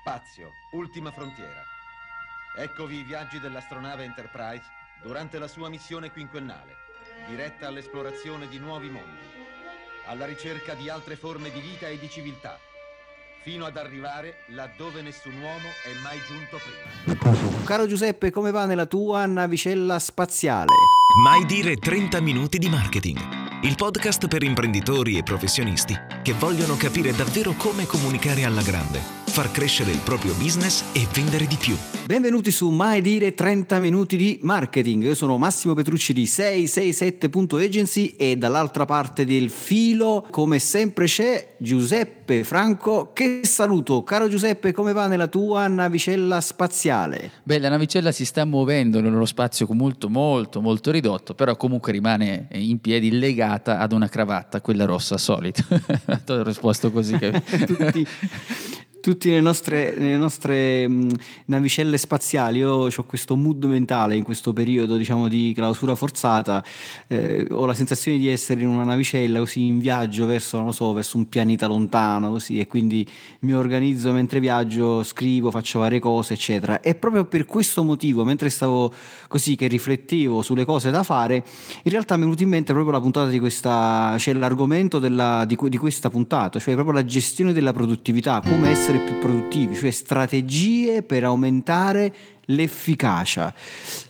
Spazio, ultima frontiera. Eccovi i viaggi dell'astronave Enterprise durante la sua missione quinquennale, diretta all'esplorazione di nuovi mondi, alla ricerca di altre forme di vita e di civiltà, fino ad arrivare laddove nessun uomo è mai giunto prima. Caro Giuseppe, come va nella tua navicella spaziale? Mai dire 30 minuti di marketing, il podcast per imprenditori e professionisti che vogliono capire davvero come comunicare alla grande, far crescere il proprio business e vendere di più. Benvenuti su Mai dire 30 minuti di marketing. Io sono Massimo Petrucci di 667.agency e dall'altra parte del filo, come sempre, c'è Giuseppe Franco, che saluto. Caro Giuseppe, come va nella tua navicella spaziale? Beh, la navicella si sta muovendo nello spazio molto molto molto ridotto, però comunque rimane in piedi, legata ad una cravatta, quella rossa solita. Ti ho risposto così che... Tutti nelle nostre navicelle spaziali. Io ho questo mood mentale in questo periodo, diciamo, di clausura forzata. Ho la sensazione di essere in una navicella, così, in viaggio verso, non lo so, verso un pianeta lontano, così, e quindi mi organizzo mentre viaggio, scrivo, faccio varie cose, eccetera. E proprio per questo motivo, mentre stavo così che riflettevo sulle cose da fare, in realtà mi è venuta in mente proprio la puntata di questa, cioè l'argomento di questa puntata, cioè proprio la gestione della produttività, come essere più produttivi, cioè strategie per aumentare l'efficacia.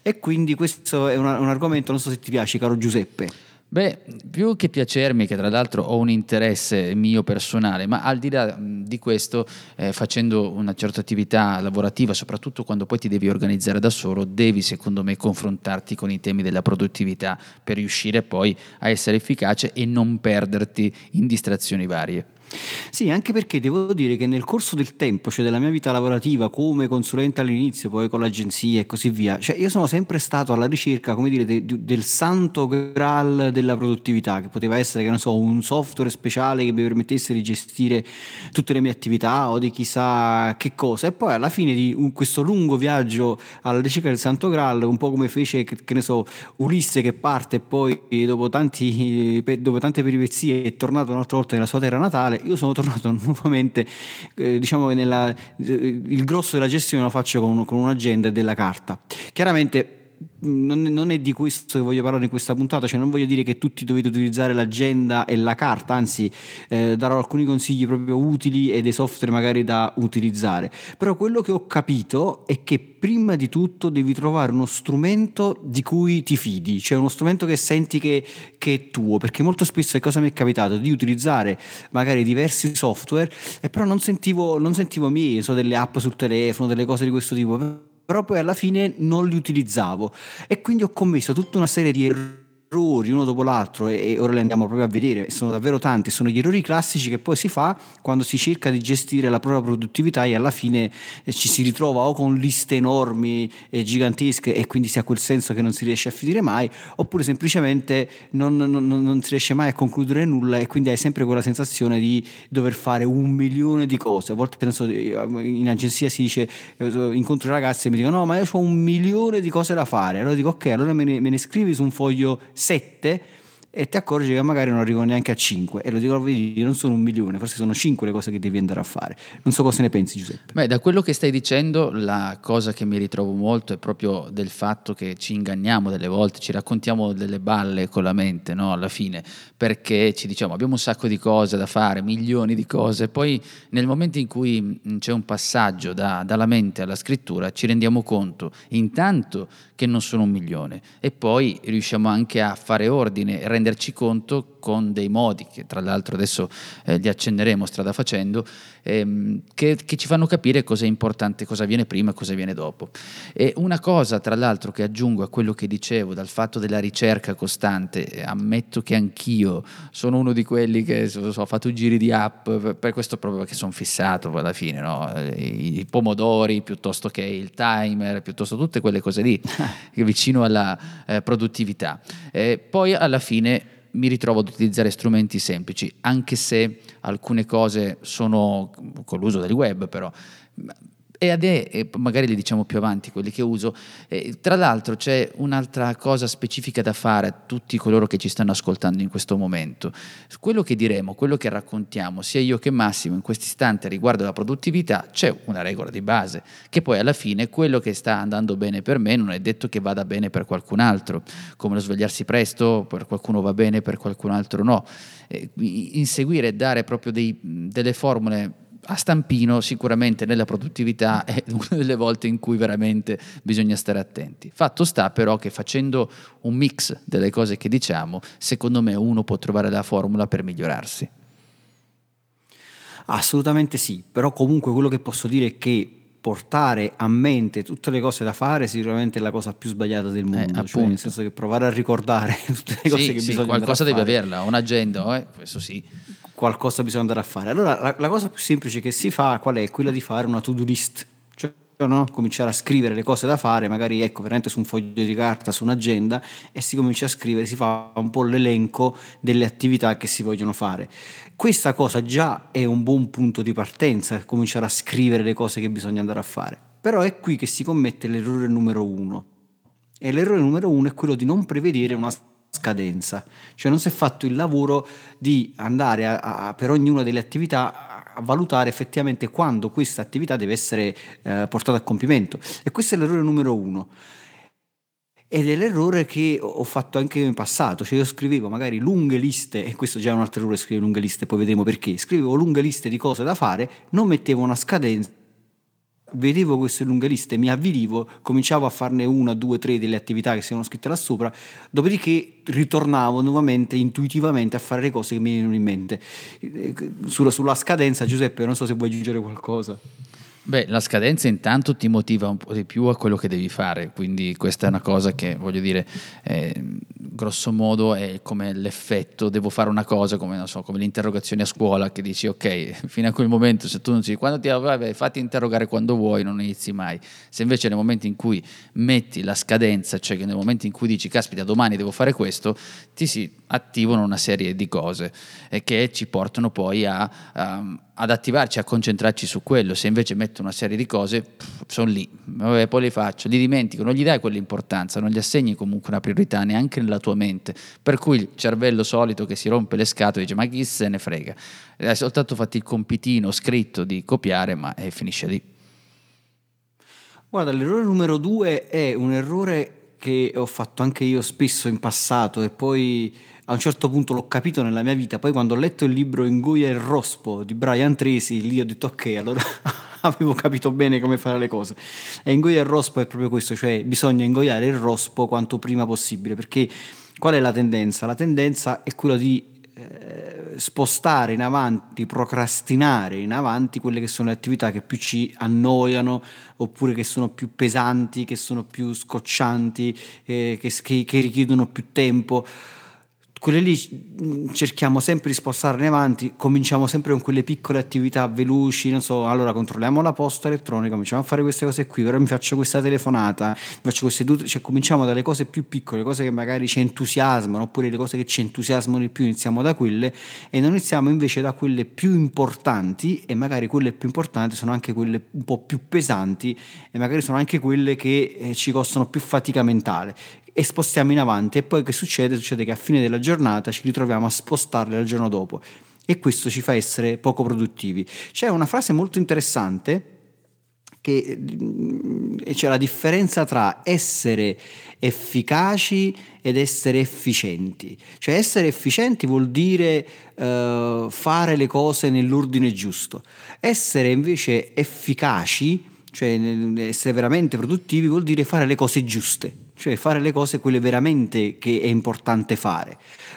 E quindi questo è un argomento, non so se ti piace, caro Giuseppe. Beh, più che piacermi, che tra l'altro ho un interesse mio personale, ma al di là di questo, facendo una certa attività lavorativa, soprattutto quando poi ti devi organizzare da solo, devi secondo me confrontarti con i temi della produttività per riuscire poi a essere efficace e non perderti in distrazioni varie. Sì, anche perché devo dire che nel corso del tempo, cioè della mia vita lavorativa come consulente all'inizio, poi con l'agenzia e così via, cioè io sono sempre stato alla ricerca, come dire, del santo graal della produttività, che poteva essere, che non so, un software speciale che mi permettesse di gestire tutte le mie attività o di chissà che cosa. E poi alla fine di questo lungo viaggio alla ricerca del santo graal, un po' come fece, che ne so, Ulisse, che parte e poi dopo tante peripezie è tornato un'altra volta nella sua terra natale, io sono tornato nuovamente, diciamo che il grosso della gestione lo faccio con un'agenda e della carta. Chiaramente non è di questo che voglio parlare in questa puntata, cioè non voglio dire che tutti dovete utilizzare l'agenda e la carta, anzi darò alcuni consigli proprio utili e dei software magari da utilizzare, però quello che ho capito è che prima di tutto devi trovare uno strumento di cui ti fidi, cioè uno strumento che senti che è tuo, perché molto spesso, è cosa mi è capitato, di utilizzare magari diversi software e però non sentivo miei, so, delle app sul telefono, delle cose di questo tipo, però poi alla fine non li utilizzavo e quindi ho commesso tutta una serie di errori uno dopo l'altro, e ora li andiamo proprio a vedere. Sono davvero tanti, sono gli errori classici che poi si fa quando si cerca di gestire la propria produttività e alla fine ci si ritrova o con liste enormi e gigantesche e quindi si ha quel senso che non si riesce a finire mai, oppure semplicemente non si riesce mai a concludere nulla e quindi hai sempre quella sensazione di dover fare 1 milione di cose. A volte, penso, in agenzia si dice, incontro i ragazzi e mi dicono: no, ma io ho 1 milione di cose da fare. Allora dico: ok, allora me ne scrivi su un foglio 7 e ti accorgi che magari non arrivo neanche a 5, e lo dico, vedi, non sono 1 milione, forse sono 5 le cose che devi andare a fare. Non so cosa ne pensi, Giuseppe. Beh, da quello che stai dicendo, la cosa che mi ritrovo molto è proprio del fatto che ci inganniamo delle volte, ci raccontiamo delle balle con la mente, no? Alla fine, perché ci diciamo abbiamo un sacco di cose da fare, milioni di cose, poi nel momento in cui c'è un passaggio dalla mente alla scrittura ci rendiamo conto intanto che non sono 1 milione, e poi riusciamo anche a fare ordine, renderci conto con dei modi che tra l'altro adesso li accenneremo strada facendo, che ci fanno capire cosa è importante, cosa viene prima e cosa viene dopo. E una cosa tra l'altro che aggiungo a quello che dicevo, dal fatto della ricerca costante, ammetto che anch'io sono uno di quelli che ha fatto giri di app, per questo proprio che sono fissato alla fine, no? I pomodori piuttosto che il timer, piuttosto tutte quelle cose lì vicino alla produttività. Poi alla fine mi ritrovo ad utilizzare strumenti semplici, anche se alcune cose sono con l'uso del web, però e magari li diciamo più avanti quelli che uso. Tra l'altro c'è un'altra cosa specifica da fare a tutti coloro che ci stanno ascoltando in questo momento. Quello che diremo, quello che raccontiamo sia io che Massimo in questo istante riguardo alla produttività, c'è una regola di base che poi alla fine quello che sta andando bene per me non è detto che vada bene per qualcun altro, come lo svegliarsi presto per qualcuno va bene, per qualcun altro no. Inseguire e dare proprio delle formule a stampino sicuramente nella produttività è una delle volte in cui veramente bisogna stare attenti. Fatto sta però che facendo un mix delle cose che diciamo, secondo me uno può trovare la formula per migliorarsi. Assolutamente sì, però comunque quello che posso dire è che portare a mente tutte le cose da fare sicuramente è la cosa più sbagliata del mondo, cioè nel senso che provare a ricordare tutte le cose che bisogna qualcosa devi averla, un'agenda, questo sì, qualcosa bisogna andare a fare. Allora la cosa più semplice che si fa qual è? Quella di fare una to-do list, cioè no? Cominciare a scrivere le cose da fare, magari veramente su un foglio di carta, su un'agenda, e si comincia a scrivere, si fa un po' l'elenco delle attività che si vogliono fare. Questa cosa già è un buon punto di partenza, cominciare a scrivere le cose che bisogna andare a fare, però è qui che si commette l'errore numero uno, e l'errore numero uno è quello di non prevedere una scadenza, cioè non si è fatto il lavoro di andare per ognuna delle attività a valutare effettivamente quando questa attività deve essere portata a compimento, e questo è l'errore numero uno, ed è l'errore che ho fatto anche io in passato, cioè io scrivevo magari lunghe liste, e questo già è un altro errore, scrivere lunghe liste, poi vedremo perché, scrivevo lunghe liste di cose da fare, non mettevo una scadenza, vedevo queste lunghe liste, mi avvilivo, cominciavo a farne una, due, tre delle attività che si erano scritte là sopra, dopodiché ritornavo nuovamente intuitivamente a fare le cose che mi venivano in mente. Sulla scadenza, Giuseppe, non so se vuoi aggiungere qualcosa. Beh, la scadenza intanto ti motiva un po' di più a quello che devi fare, quindi questa è una cosa che voglio dire, grosso modo è come l'effetto devo fare una cosa, come non so, come l'interrogazione a scuola che dici ok, fino a quel momento se tu non ci quando ti avrai, fatti interrogare quando vuoi, non inizi mai. Se invece nel momento in cui metti la scadenza, cioè nel momento in cui dici caspita domani devo fare questo, ti si attivano una serie di cose che ci portano poi ad attivarci, a concentrarci su quello. Se invece metto una serie di cose, sono lì, vabbè, poi le faccio, li dimentico, non gli dai quell'importanza, non gli assegni comunque una priorità neanche nella tua mente, per cui il cervello solito che si rompe le scatole dice ma chi se ne frega, hai soltanto fatto il compitino scritto di copiare, ma finisce lì. Guarda, l'errore numero 2 è un errore che ho fatto anche io spesso in passato, e poi a un certo punto l'ho capito nella mia vita, poi quando ho letto il libro Ingoia e Rospo di Brian Tracy, lì ho detto ok, allora avevo capito bene come fare le cose. E Ingoia e Rospo è proprio questo, cioè bisogna ingoiare il rospo quanto prima possibile, perché qual è la tendenza? La tendenza è quella di spostare in avanti, procrastinare in avanti quelle che sono le attività che più ci annoiano, oppure che sono più pesanti, che sono più scoccianti, che richiedono più tempo. Quelle lì cerchiamo sempre di spostarne avanti, cominciamo sempre con quelle piccole attività veloci, non so, allora controlliamo la posta elettronica, cominciamo a fare queste cose qui, però mi faccio questa telefonata, mi faccio queste due, cioè cominciamo dalle cose più piccole, cose che magari ci entusiasmano, oppure le cose che ci entusiasmano di più, iniziamo da quelle e non iniziamo invece da quelle più importanti, e magari quelle più importanti sono anche quelle un po' più pesanti e magari sono anche quelle che ci costano più fatica mentale. E spostiamo in avanti, e poi che succede? Succede che a fine della giornata ci ritroviamo a spostarle al giorno dopo, e questo ci fa essere poco produttivi. C'è una frase molto interessante che c'è la differenza tra essere efficaci ed essere efficienti, cioè essere efficienti vuol dire fare le cose nell'ordine giusto, essere invece efficaci, cioè essere veramente produttivi, vuol dire fare le cose giuste, cioè fare le cose quelle veramente che è importante fare.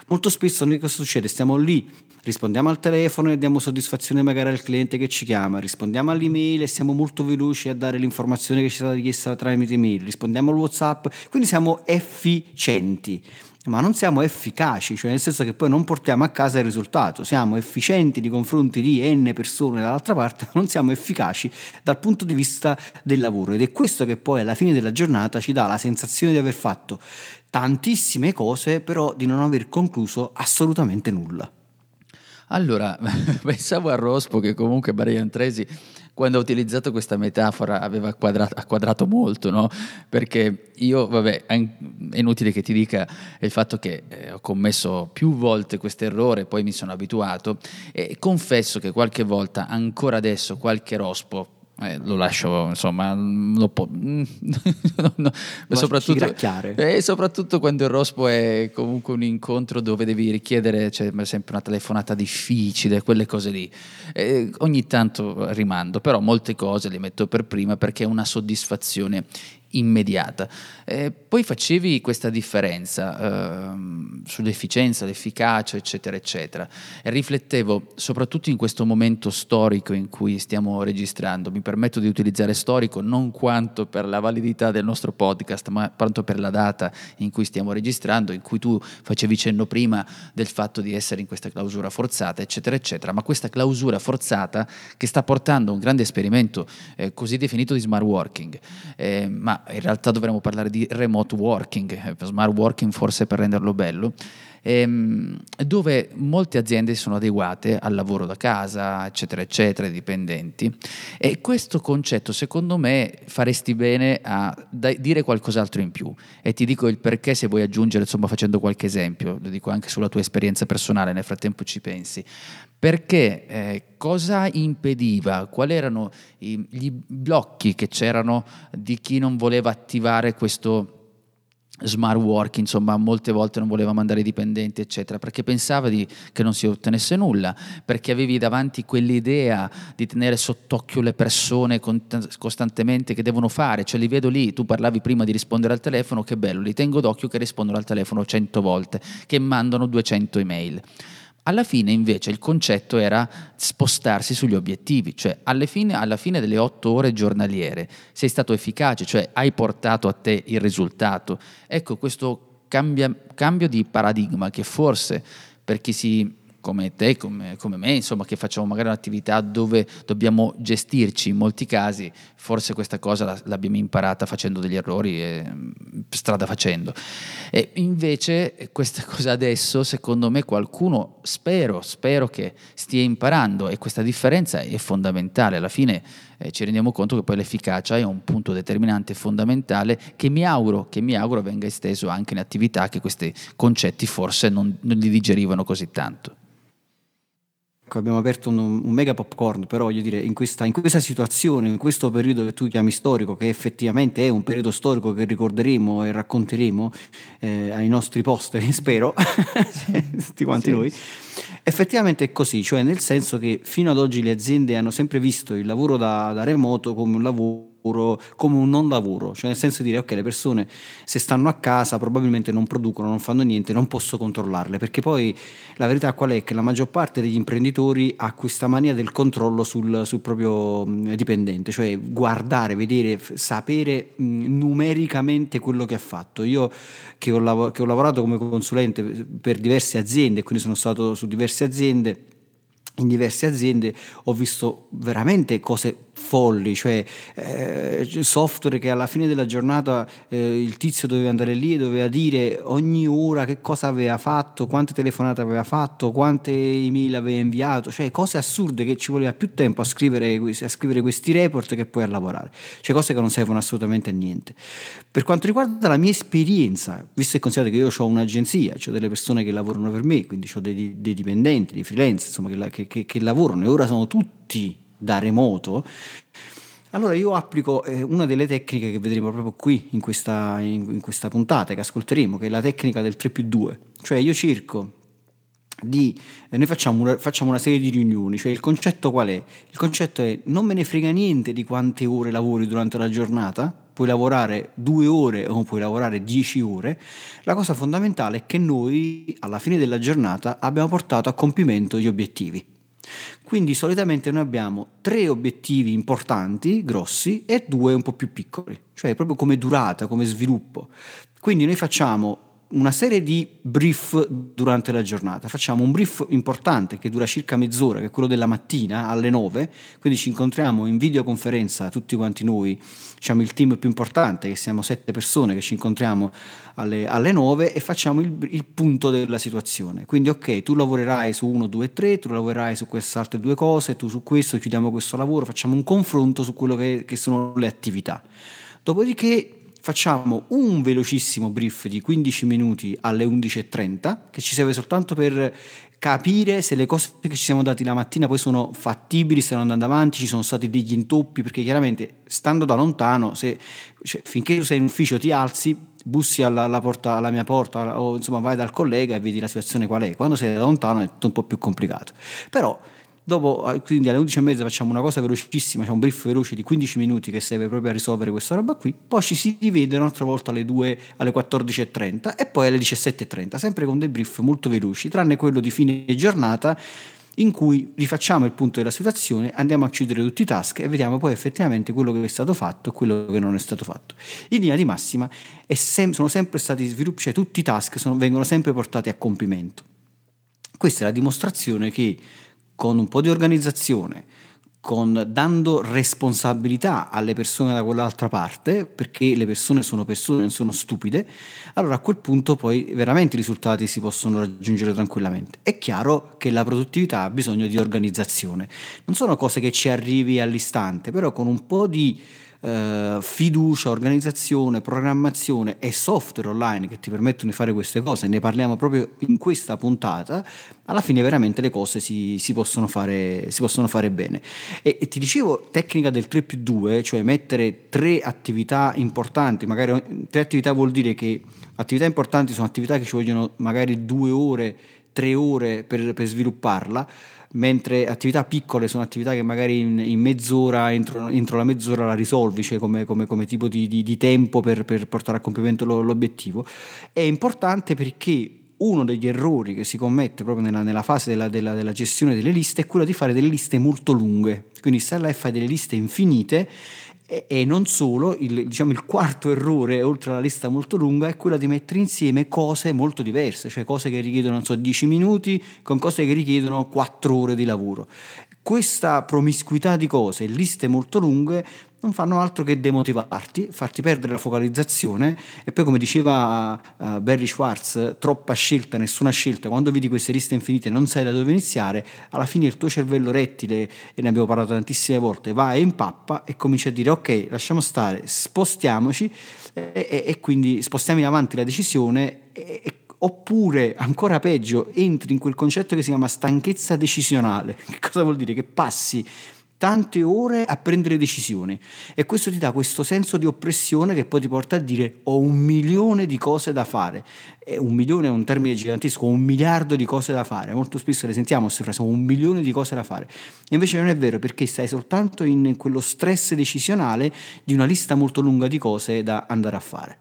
Molto spesso noi cosa succede? Stiamo lì, rispondiamo al telefono e diamo soddisfazione magari al cliente che ci chiama, rispondiamo all'email e siamo molto veloci a dare l'informazione che ci è stata richiesta tramite email, rispondiamo al WhatsApp, quindi siamo efficienti, ma non siamo efficaci, cioè nel senso che poi non portiamo a casa il risultato. Siamo efficienti nei confronti di n persone dall'altra parte, ma non siamo efficaci dal punto di vista del lavoro, ed è questo che poi alla fine della giornata ci dà la sensazione di aver fatto tantissime cose, però di non aver concluso assolutamente nulla. Allora, pensavo a Rospo, che comunque Brian Tracy, quando ha utilizzato questa metafora, aveva quadrato molto, no? Perché io, vabbè, è inutile che ti dica il fatto che ho commesso più volte questo errore, poi mi sono abituato e confesso che qualche volta, ancora adesso, qualche Rospo lo lascio, insomma, soprattutto quando il rospo è comunque un incontro dove devi richiedere, cioè, per esempio, una telefonata difficile, quelle cose lì, ogni tanto rimando, però molte cose le metto per prima perché è una soddisfazione immediata. Poi facevi questa differenza sull'efficienza, l'efficacia, eccetera eccetera, e riflettevo soprattutto in questo momento storico in cui stiamo registrando. Mi permetto di utilizzare storico non quanto per la validità del nostro podcast, ma quanto per la data in cui stiamo registrando, in cui tu facevi cenno prima del fatto di essere in questa clausura forzata, eccetera eccetera. Ma questa clausura forzata che sta portando un grande esperimento così definito di smart working, ma in realtà dovremmo parlare di remote working, smart working forse per renderlo bello, dove molte aziende sono adeguate al lavoro da casa, eccetera eccetera, ai dipendenti. E questo concetto, secondo me, faresti bene a dire qualcos'altro in più, e ti dico il perché se vuoi aggiungere, insomma, facendo qualche esempio. Lo dico anche sulla tua esperienza personale, nel frattempo ci pensi. Perché cosa impediva? Quali erano gli blocchi che c'erano di chi non voleva attivare questo smart working? Insomma, molte volte non voleva mandare i dipendenti, eccetera, perché pensava che non si ottenesse nulla, perché avevi davanti quell'idea di tenere sott'occhio le persone costantemente, che devono fare, cioè li vedo lì, tu parlavi prima di rispondere al telefono, che bello, li tengo d'occhio che rispondono al telefono 100 volte, che mandano 200 email. Alla fine invece il concetto era spostarsi sugli obiettivi, cioè alla fine delle 8 ore giornaliere sei stato efficace, cioè hai portato a te il risultato. Ecco, questo cambio di paradigma che forse per chi come te, come me, insomma, che facciamo magari un'attività dove dobbiamo gestirci in molti casi, forse questa cosa l'abbiamo imparata facendo degli errori e strada facendo. E invece questa cosa adesso, secondo me, qualcuno, spero che stia imparando, e questa differenza è fondamentale. Alla fine ci rendiamo conto che poi l'efficacia è un punto determinante fondamentale, che mi auguro venga esteso anche in attività che questi concetti forse non li digerivano così tanto. Abbiamo aperto un mega popcorn, però voglio dire, in questa situazione, in questo periodo che tu chiami storico, che effettivamente è un periodo storico che ricorderemo e racconteremo ai nostri posteri, spero, tutti quanti, sì, noi, effettivamente è così, cioè nel senso che fino ad oggi le aziende hanno sempre visto il lavoro da remoto come un lavoro, come un non lavoro, cioè nel senso di dire, ok, le persone se stanno a casa probabilmente non producono, non fanno niente, non posso controllarle, perché poi la verità qual è? Che la maggior parte degli imprenditori ha questa mania del controllo sul proprio dipendente, cioè guardare, vedere, sapere numericamente quello che ha fatto. Io che ho lavorato come consulente per diverse aziende, quindi sono stato in diverse aziende, ho visto veramente cose folli, cioè software che alla fine della giornata il tizio doveva andare lì e doveva dire ogni ora che cosa aveva fatto, quante telefonate aveva fatto, quante email aveva inviato, cioè cose assurde, che ci voleva più tempo a scrivere questi report che poi a lavorare, cioè cose che non servono assolutamente a niente. Per quanto riguarda la mia esperienza, visto e considerato che io ho un'agenzia, ho delle persone che lavorano per me, quindi ho dei dipendenti, dei freelance, insomma, che lavorano, e ora sono tutti da remoto, allora io applico una delle tecniche che vedremo proprio qui in questa puntata che ascolteremo, che è la tecnica del 3+2, cioè io cerco di noi facciamo una serie di riunioni, cioè il concetto qual è? Il concetto è: non me ne frega niente di quante ore lavori durante la giornata, puoi lavorare 2 ore o puoi lavorare 10 ore, la cosa fondamentale è che noi alla fine della giornata abbiamo portato a compimento gli obiettivi. Quindi solitamente noi abbiamo 3 obiettivi importanti, grossi, e 2 un po' più piccoli, cioè proprio come durata, come sviluppo. Quindi noi facciamo una serie di brief durante la giornata. Facciamo un brief importante che dura circa mezz'ora, che è quello della mattina alle 9, quindi ci incontriamo in videoconferenza tutti quanti noi, diciamo il team più importante, che siamo 7 persone che ci incontriamo alle 9 e facciamo il punto della situazione. Quindi ok, tu lavorerai su 1, 2, 3, tu lavorerai su queste altre due cose, tu su questo, chiudiamo questo lavoro, facciamo un confronto su quello che sono le attività. Dopodiché facciamo un velocissimo brief di 15 minuti alle 11.30 che ci serve soltanto per capire se le cose che ci siamo dati la mattina poi sono fattibili, stanno andando avanti, ci sono stati degli intoppi, perché chiaramente stando da lontano, finché tu sei in ufficio ti alzi, bussi alla mia porta o insomma vai dal collega e vedi la situazione qual è. Quando sei da lontano è un po' più complicato, però dopo, quindi alle 11.30 facciamo una cosa velocissima, cioè un brief veloce di 15 minuti che serve proprio a risolvere questa roba qui, poi ci si rivede un'altra volta alle 14.30 e poi alle 17.30, sempre con dei brief molto veloci, tranne quello di fine giornata in cui rifacciamo il punto della situazione, andiamo a chiudere tutti i task e vediamo poi effettivamente quello che è stato fatto e quello che non è stato fatto. In linea di massima sono sempre stati sviluppati, cioè tutti i task vengono sempre portati a compimento. Questa è la dimostrazione che con un po' di organizzazione, dando responsabilità alle persone da quell'altra parte, perché le persone, non sono stupide, allora a quel punto poi veramente i risultati si possono raggiungere tranquillamente. È chiaro che la produttività ha bisogno di organizzazione. Non sono cose che ci arrivi all'istante, però con un po' di fiducia, organizzazione, programmazione e software online che ti permettono di fare queste cose, ne parliamo proprio in questa puntata, alla fine veramente le cose si possono fare bene. E ti dicevo, tecnica del 3+2, cioè mettere 3 attività importanti, magari 3 attività vuol dire che attività importanti sono attività che ci vogliono magari 2 ore, 3 ore per svilupparla, mentre attività piccole sono attività che magari in mezz'ora, entro la mezz'ora la risolvi, cioè come tipo di tempo per portare a compimento l'obiettivo. È importante perché uno degli errori che si commette proprio nella fase della gestione delle liste è quello di fare delle liste molto lunghe, quindi stai là e fai delle liste infinite. E non solo, il quarto errore oltre alla lista molto lunga è quella di mettere insieme cose molto diverse, cioè cose che richiedono 10 minuti con cose che richiedono 4 ore di lavoro. Questa promiscuità di cose, liste molto lunghe, non fanno altro che demotivarti, farti perdere la focalizzazione. E poi, come diceva Barry Schwartz, troppa scelta, nessuna scelta. Quando vedi queste liste infinite non sai da dove iniziare, alla fine il tuo cervello rettile, e ne abbiamo parlato tantissime volte, va in pappa e comincia a dire ok, lasciamo stare, spostiamoci e quindi spostiamo in avanti la decisione oppure, ancora peggio, entri in quel concetto che si chiama stanchezza decisionale. Che cosa vuol dire? Che passi tante ore a prendere decisioni e questo ti dà questo senso di oppressione che poi ti porta a dire ho 1 milione di cose da fare. E 1 milione è un termine gigantesco, 1 miliardo di cose da fare, molto spesso le sentiamo queste frasi, 1 milione di cose da fare, e invece non è vero, perché stai soltanto in quello stress decisionale di una lista molto lunga di cose da andare a fare.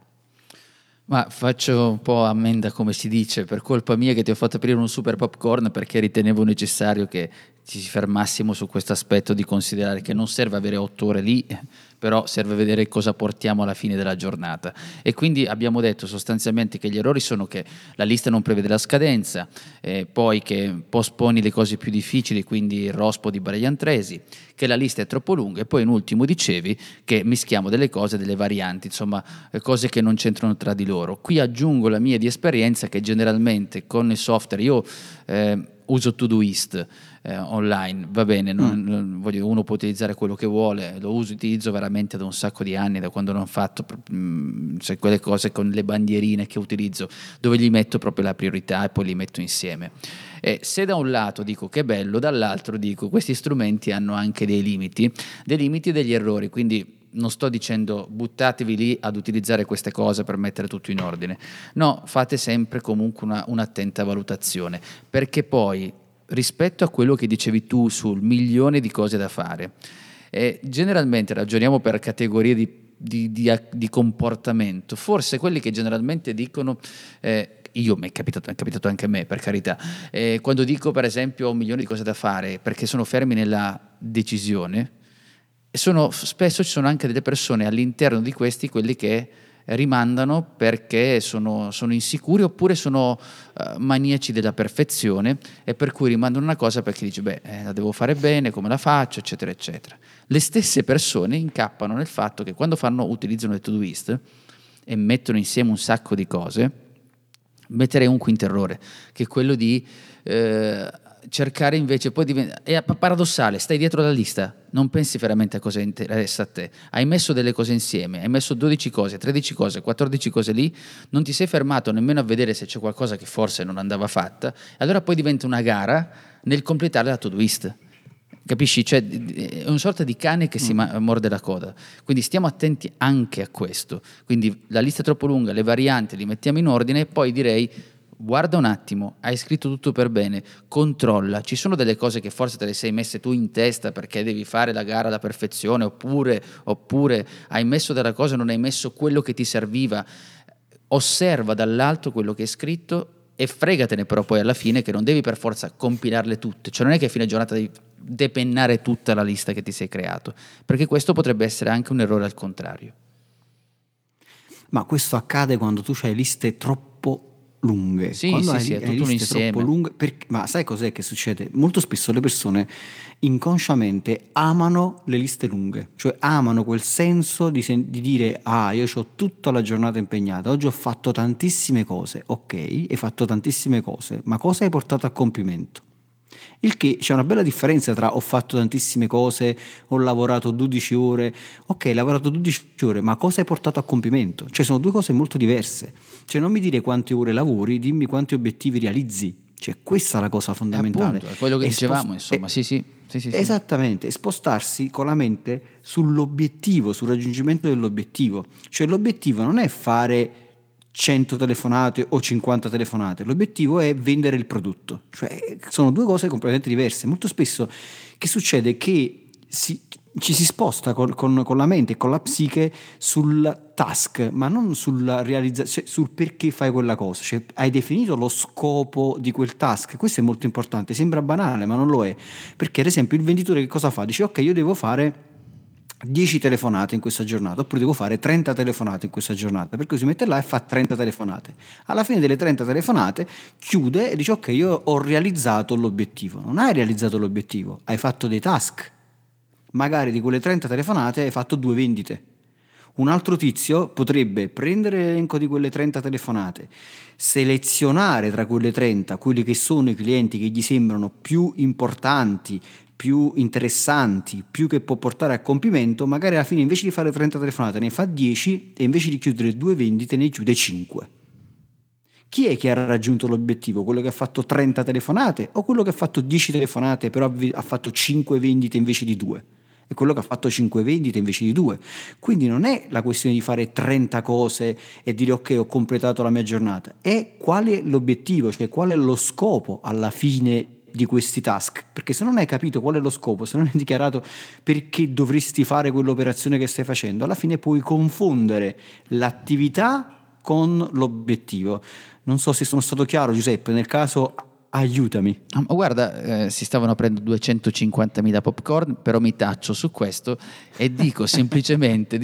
Ma faccio un po' ammenda, come si dice, per colpa mia che ti ho fatto aprire un super popcorn, perché ritenevo necessario che ci fermassimo su questo aspetto di considerare che non serve avere 8 ore lì, però serve vedere cosa portiamo alla fine della giornata. E quindi abbiamo detto sostanzialmente che gli errori sono che la lista non prevede la scadenza, poi che posponi le cose più difficili, quindi il rospo di Brian Tracy, che la lista è troppo lunga, e poi in ultimo dicevi che mischiamo delle cose, delle varianti, insomma cose che non c'entrano tra di loro. Qui aggiungo la mia di esperienza, che generalmente con il software io uso Todoist online, va bene, uno può utilizzare quello che vuole, utilizzo veramente da un sacco di anni, da quando l'ho fatto, cioè quelle cose con le bandierine che utilizzo, dove gli metto proprio la priorità e poi li metto insieme. E se da un lato dico che è bello, dall'altro dico questi strumenti hanno anche dei limiti e degli errori, quindi non sto dicendo buttatevi lì ad utilizzare queste cose per mettere tutto in ordine, no, fate sempre comunque un'attenta valutazione, perché poi rispetto a quello che dicevi tu sul 1 milione di cose da fare, generalmente ragioniamo per categorie di comportamento, forse quelli che generalmente dicono mi è capitato anche a me, per carità, quando dico per esempio ho 1 milione di cose da fare perché sono fermi nella decisione, spesso ci sono anche delle persone all'interno di questi, quelli che rimandano perché sono insicuri oppure sono maniaci della perfezione e per cui rimandano una cosa perché dice la devo fare bene, come la faccio, eccetera eccetera. Le stesse persone incappano nel fatto che quando utilizzano le Todoist e mettono insieme un sacco di cose, metterei un quinto errore, che è quello di cercare invece, poi è paradossale, stai dietro la lista, non pensi veramente a cosa interessa a te, hai messo delle cose insieme, hai messo 12 cose, 13 cose, 14 cose lì, non ti sei fermato nemmeno a vedere se c'è qualcosa che forse non andava fatta, allora poi diventa una gara nel completare la Todoist. Capisci? Cioè, è una sorta di cane che si morde la coda. Quindi stiamo attenti anche a questo. Quindi la lista è troppo lunga, le varianti li mettiamo in ordine e poi direi guarda un attimo, hai scritto tutto per bene, controlla, ci sono delle cose che forse te le sei messe tu in testa perché devi fare la gara alla perfezione oppure hai messo della cosa e non hai messo quello che ti serviva. Osserva dall'alto quello che è scritto e fregatene però poi alla fine che non devi per forza compilarle tutte, cioè non è che a fine giornata devi depennare tutta la lista che ti sei creato, perché questo potrebbe essere anche un errore al contrario. Ma questo accade quando tu hai liste troppo lunghe, quando hai liste insieme. Troppo lunghe, ma sai cos'è che succede? Molto spesso le persone inconsciamente amano le liste lunghe, cioè amano quel senso di dire io ho tutta la giornata impegnata, oggi ho fatto tantissime cose, ok, hai fatto tantissime cose, ma cosa hai portato a compimento? Il che c'è una bella differenza tra ho fatto tantissime cose, ho lavorato 12 ore, ok, hai lavorato 12 ore, ma cosa hai portato a compimento? Cioè sono due cose molto diverse, cioè non mi dire quante ore lavori, dimmi quanti obiettivi realizzi, cioè questa è la cosa fondamentale. Appunto, è quello che dicevamo, insomma, sì. Esattamente, spostarsi con la mente sull'obiettivo, sul raggiungimento dell'obiettivo, cioè l'obiettivo non è fare 100 telefonate o 50 telefonate, l'obiettivo è vendere il prodotto, cioè sono due cose completamente diverse. Molto spesso che succede che ci si sposta con la mente, con la psiche sul task, ma non sulla realizzazione, sul perché fai quella cosa, cioè hai definito lo scopo di quel task, questo è molto importante, sembra banale ma non lo è, perché ad esempio il venditore che cosa fa? Dice ok, io devo fare 10 telefonate in questa giornata, oppure devo fare 30 telefonate in questa giornata, per cui si mette là e fa 30 telefonate. Alla fine delle 30 telefonate chiude e dice ok, io ho realizzato l'obiettivo. Non hai realizzato l'obiettivo, hai fatto dei task, magari di quelle 30 telefonate hai fatto 2 vendite. Un altro tizio potrebbe prendere l'elenco di quelle 30 telefonate, selezionare tra quelle 30 quelli che sono i clienti che gli sembrano più importanti, più interessanti, più che può portare a compimento, magari alla fine invece di fare 30 telefonate ne fa 10 e invece di chiudere 2 vendite ne chiude 5. Chi è che ha raggiunto l'obiettivo? Quello che ha fatto 30 telefonate o quello che ha fatto 10 telefonate però ha fatto 5 vendite invece di 2? È quello che ha fatto 5 vendite invece di 2. Quindi non è la questione di fare 30 cose e dire ok, ho completato la mia giornata, è qual è l'obiettivo, cioè qual è lo scopo alla fine di questi task, perché se non hai capito qual è lo scopo, se non hai dichiarato perché dovresti fare quell'operazione che stai facendo, alla fine puoi confondere l'attività con l'obiettivo. Non so se sono stato chiaro, Giuseppe, nel caso aiutami. Guarda, si stavano aprendo 250.000 popcorn, però mi taccio su questo e dico semplicemente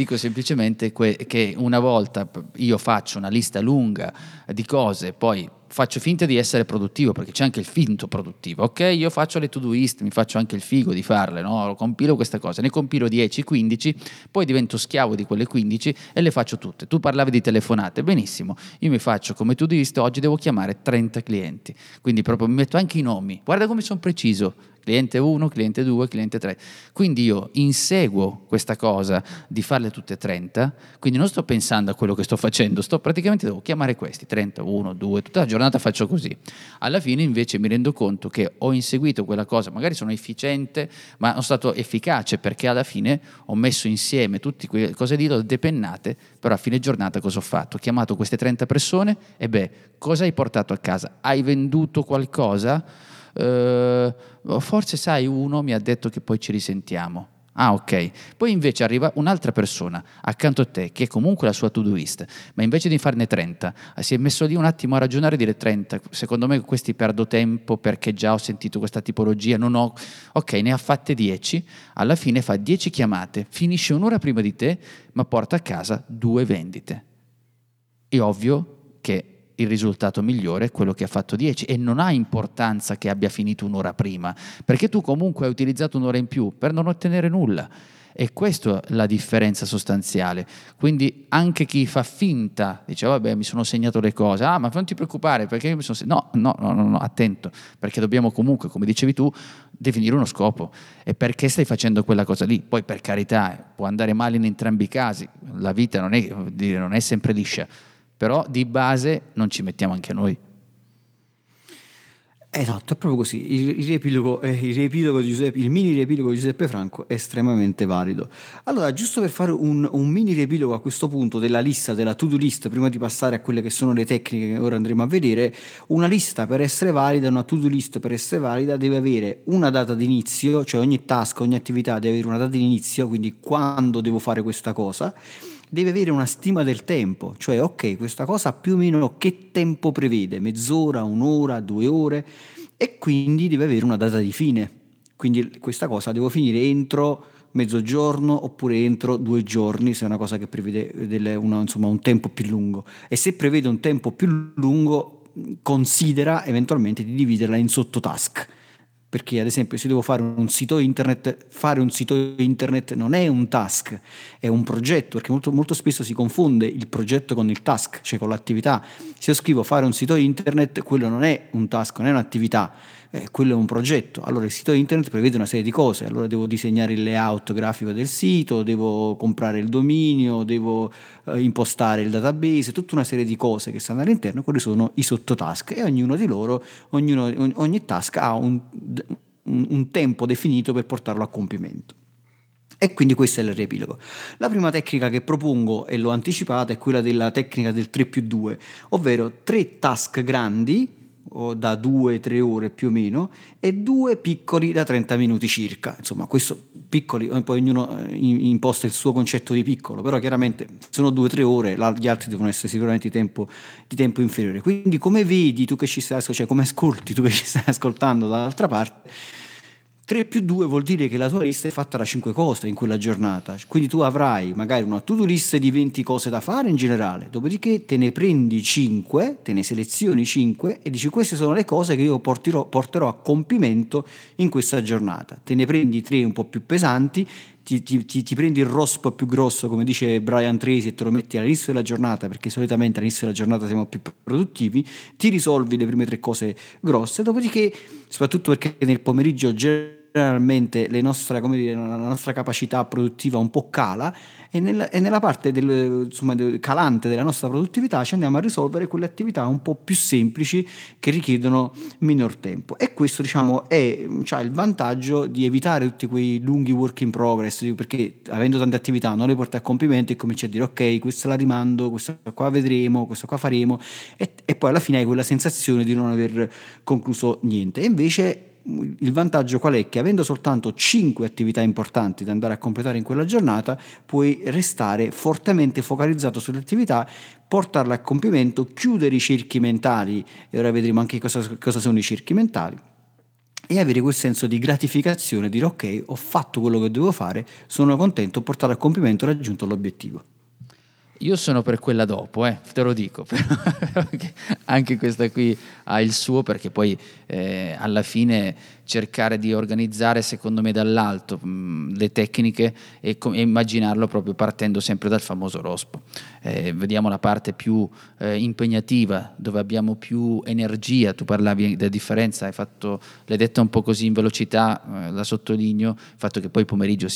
che una volta io faccio una lista lunga di cose, poi faccio finta di essere produttivo, perché c'è anche il finto produttivo, ok? Io faccio le Todoist, mi faccio anche il figo di farle, no? Compilo questa cosa, ne compilo 10, 15, poi divento schiavo di quelle 15 e le faccio tutte. Tu parlavi di telefonate, benissimo, io mi faccio come Todoist, oggi devo chiamare 30 clienti, quindi proprio mi metto anche i nomi, guarda come sono preciso, cliente 1, cliente 2, cliente 3, quindi io inseguo questa cosa di farle tutte 30, quindi non sto pensando a quello che sto facendo, sto praticamente devo chiamare questi 30, 1, 2, tutta la giornata faccio così. Alla fine invece mi rendo conto che ho inseguito quella cosa, magari sono efficiente ma sono stato efficace perché alla fine ho messo insieme tutte quelle cose lì, le ho depennate, però a fine giornata cosa ho fatto? Ho chiamato queste 30 persone e cosa hai portato a casa? Hai venduto qualcosa? Forse sai, uno mi ha detto che poi ci risentiamo. Ah, ok. Poi invece arriva un'altra persona accanto a te che è comunque la sua Todoist, ma invece di farne 30 si è messo lì un attimo a ragionare e dire 30, secondo me questi perdo tempo perché già ho sentito questa tipologia, ne ha fatte 10, alla fine fa 10 chiamate, finisce un'ora prima di te ma porta a casa 2 vendite. è ovvio che il risultato migliore è quello che ha fatto 10 e non ha importanza che abbia finito un'ora prima, perché tu comunque hai utilizzato un'ora in più per non ottenere nulla. E questa è la differenza sostanziale. Quindi anche chi fa finta, dice vabbè mi sono segnato le cose, ah ma non ti preoccupare perché io mi sono segnato, no, attento, perché dobbiamo comunque, come dicevi tu, definire uno scopo e perché stai facendo quella cosa lì. Poi per carità può andare male in entrambi i casi, la vita non è sempre liscia, però di base non ci mettiamo anche noi. Esatto, è proprio così. Il mini riepilogo di Giuseppe Franco è estremamente valido. Allora, giusto per fare un mini riepilogo a questo punto della lista, della to-do list, prima di passare a quelle che sono le tecniche che ora andremo a vedere, una lista per essere valida, una to-do list per essere valida deve avere una data di inizio, cioè ogni task, ogni attività deve avere una data di inizio, quindi quando devo fare questa cosa. Deve avere una stima del tempo, cioè ok, questa cosa più o meno che tempo prevede, mezz'ora, un'ora, 2 ore, e quindi deve avere una data di fine, quindi questa cosa devo finire entro mezzogiorno oppure entro 2 giorni se è una cosa che prevede un tempo più lungo, e se prevede un tempo più lungo considera eventualmente di dividerla in sottotask. Perché ad esempio se devo fare un sito internet non è un task, è un progetto, perché molto, molto spesso si confonde il progetto con il task, cioè con l'attività. Se io scrivo fare un sito internet, quello non è un task, non è un'attività, quello è un progetto. Allora il sito internet prevede una serie di cose, allora devo disegnare il layout grafico del sito, devo comprare il dominio, devo impostare il database, tutta una serie di cose che stanno all'interno, quelli sono i sottotask, e ogni task ha un tempo definito per portarlo a compimento. E quindi questo è il riepilogo. La prima tecnica che propongo, e l'ho anticipata, è quella della tecnica del 3+2, ovvero 3 task grandi o da 2-3 ore più o meno e 2 piccoli da 30 minuti circa. Insomma, questo piccoli, poi ognuno imposta il suo concetto di piccolo, però chiaramente sono 2-3 ore, gli altri devono essere sicuramente di tempo inferiore. Quindi come vedi tu che ci stai, cioè come ascolti tu che ci stai ascoltando dall'altra parte, 3+2 vuol dire che la tua lista è fatta da 5 cose in quella giornata, quindi tu avrai magari una to-do list di 20 cose da fare in generale, dopodiché te ne prendi 5, te ne selezioni 5 e dici queste sono le cose che io porterò a compimento in questa giornata, te ne prendi 3 un po' più pesanti, ti prendi il rospo più grosso come dice Brian Tracy e te lo metti all'inizio della giornata, perché solitamente all'inizio della giornata siamo più produttivi, ti risolvi le prime 3 cose grosse, dopodiché, soprattutto perché nel pomeriggio generalmente la nostra capacità produttiva un po' cala, e nella parte calante della nostra produttività ci andiamo a risolvere quelle attività un po' più semplici che richiedono minor tempo, e questo ha il vantaggio di evitare tutti quei lunghi work in progress, perché avendo tante attività non le porti a compimento e cominci a dire ok, questa la rimando, questa qua vedremo, questa qua faremo, e poi alla fine hai quella sensazione di non aver concluso niente. E invece il vantaggio qual è? Che avendo soltanto 5 attività importanti da andare a completare in quella giornata, puoi restare fortemente focalizzato sulle attività, portarle a compimento, chiudere i cerchi mentali, e ora vedremo anche cosa sono i cerchi mentali, e avere quel senso di gratificazione, dire ok, ho fatto quello che devo fare, sono contento, ho portato a compimento, ho raggiunto l'obiettivo. Io sono per quella dopo, te lo dico, anche questa qui ha il suo, perché poi alla fine cercare di organizzare secondo me dall'alto le tecniche e immaginarlo proprio partendo sempre dal famoso rospo. Vediamo la parte più impegnativa, dove abbiamo più energia. Tu parlavi della differenza, l'hai detta un po' così in velocità, la sottolineo, il fatto che poi pomeriggio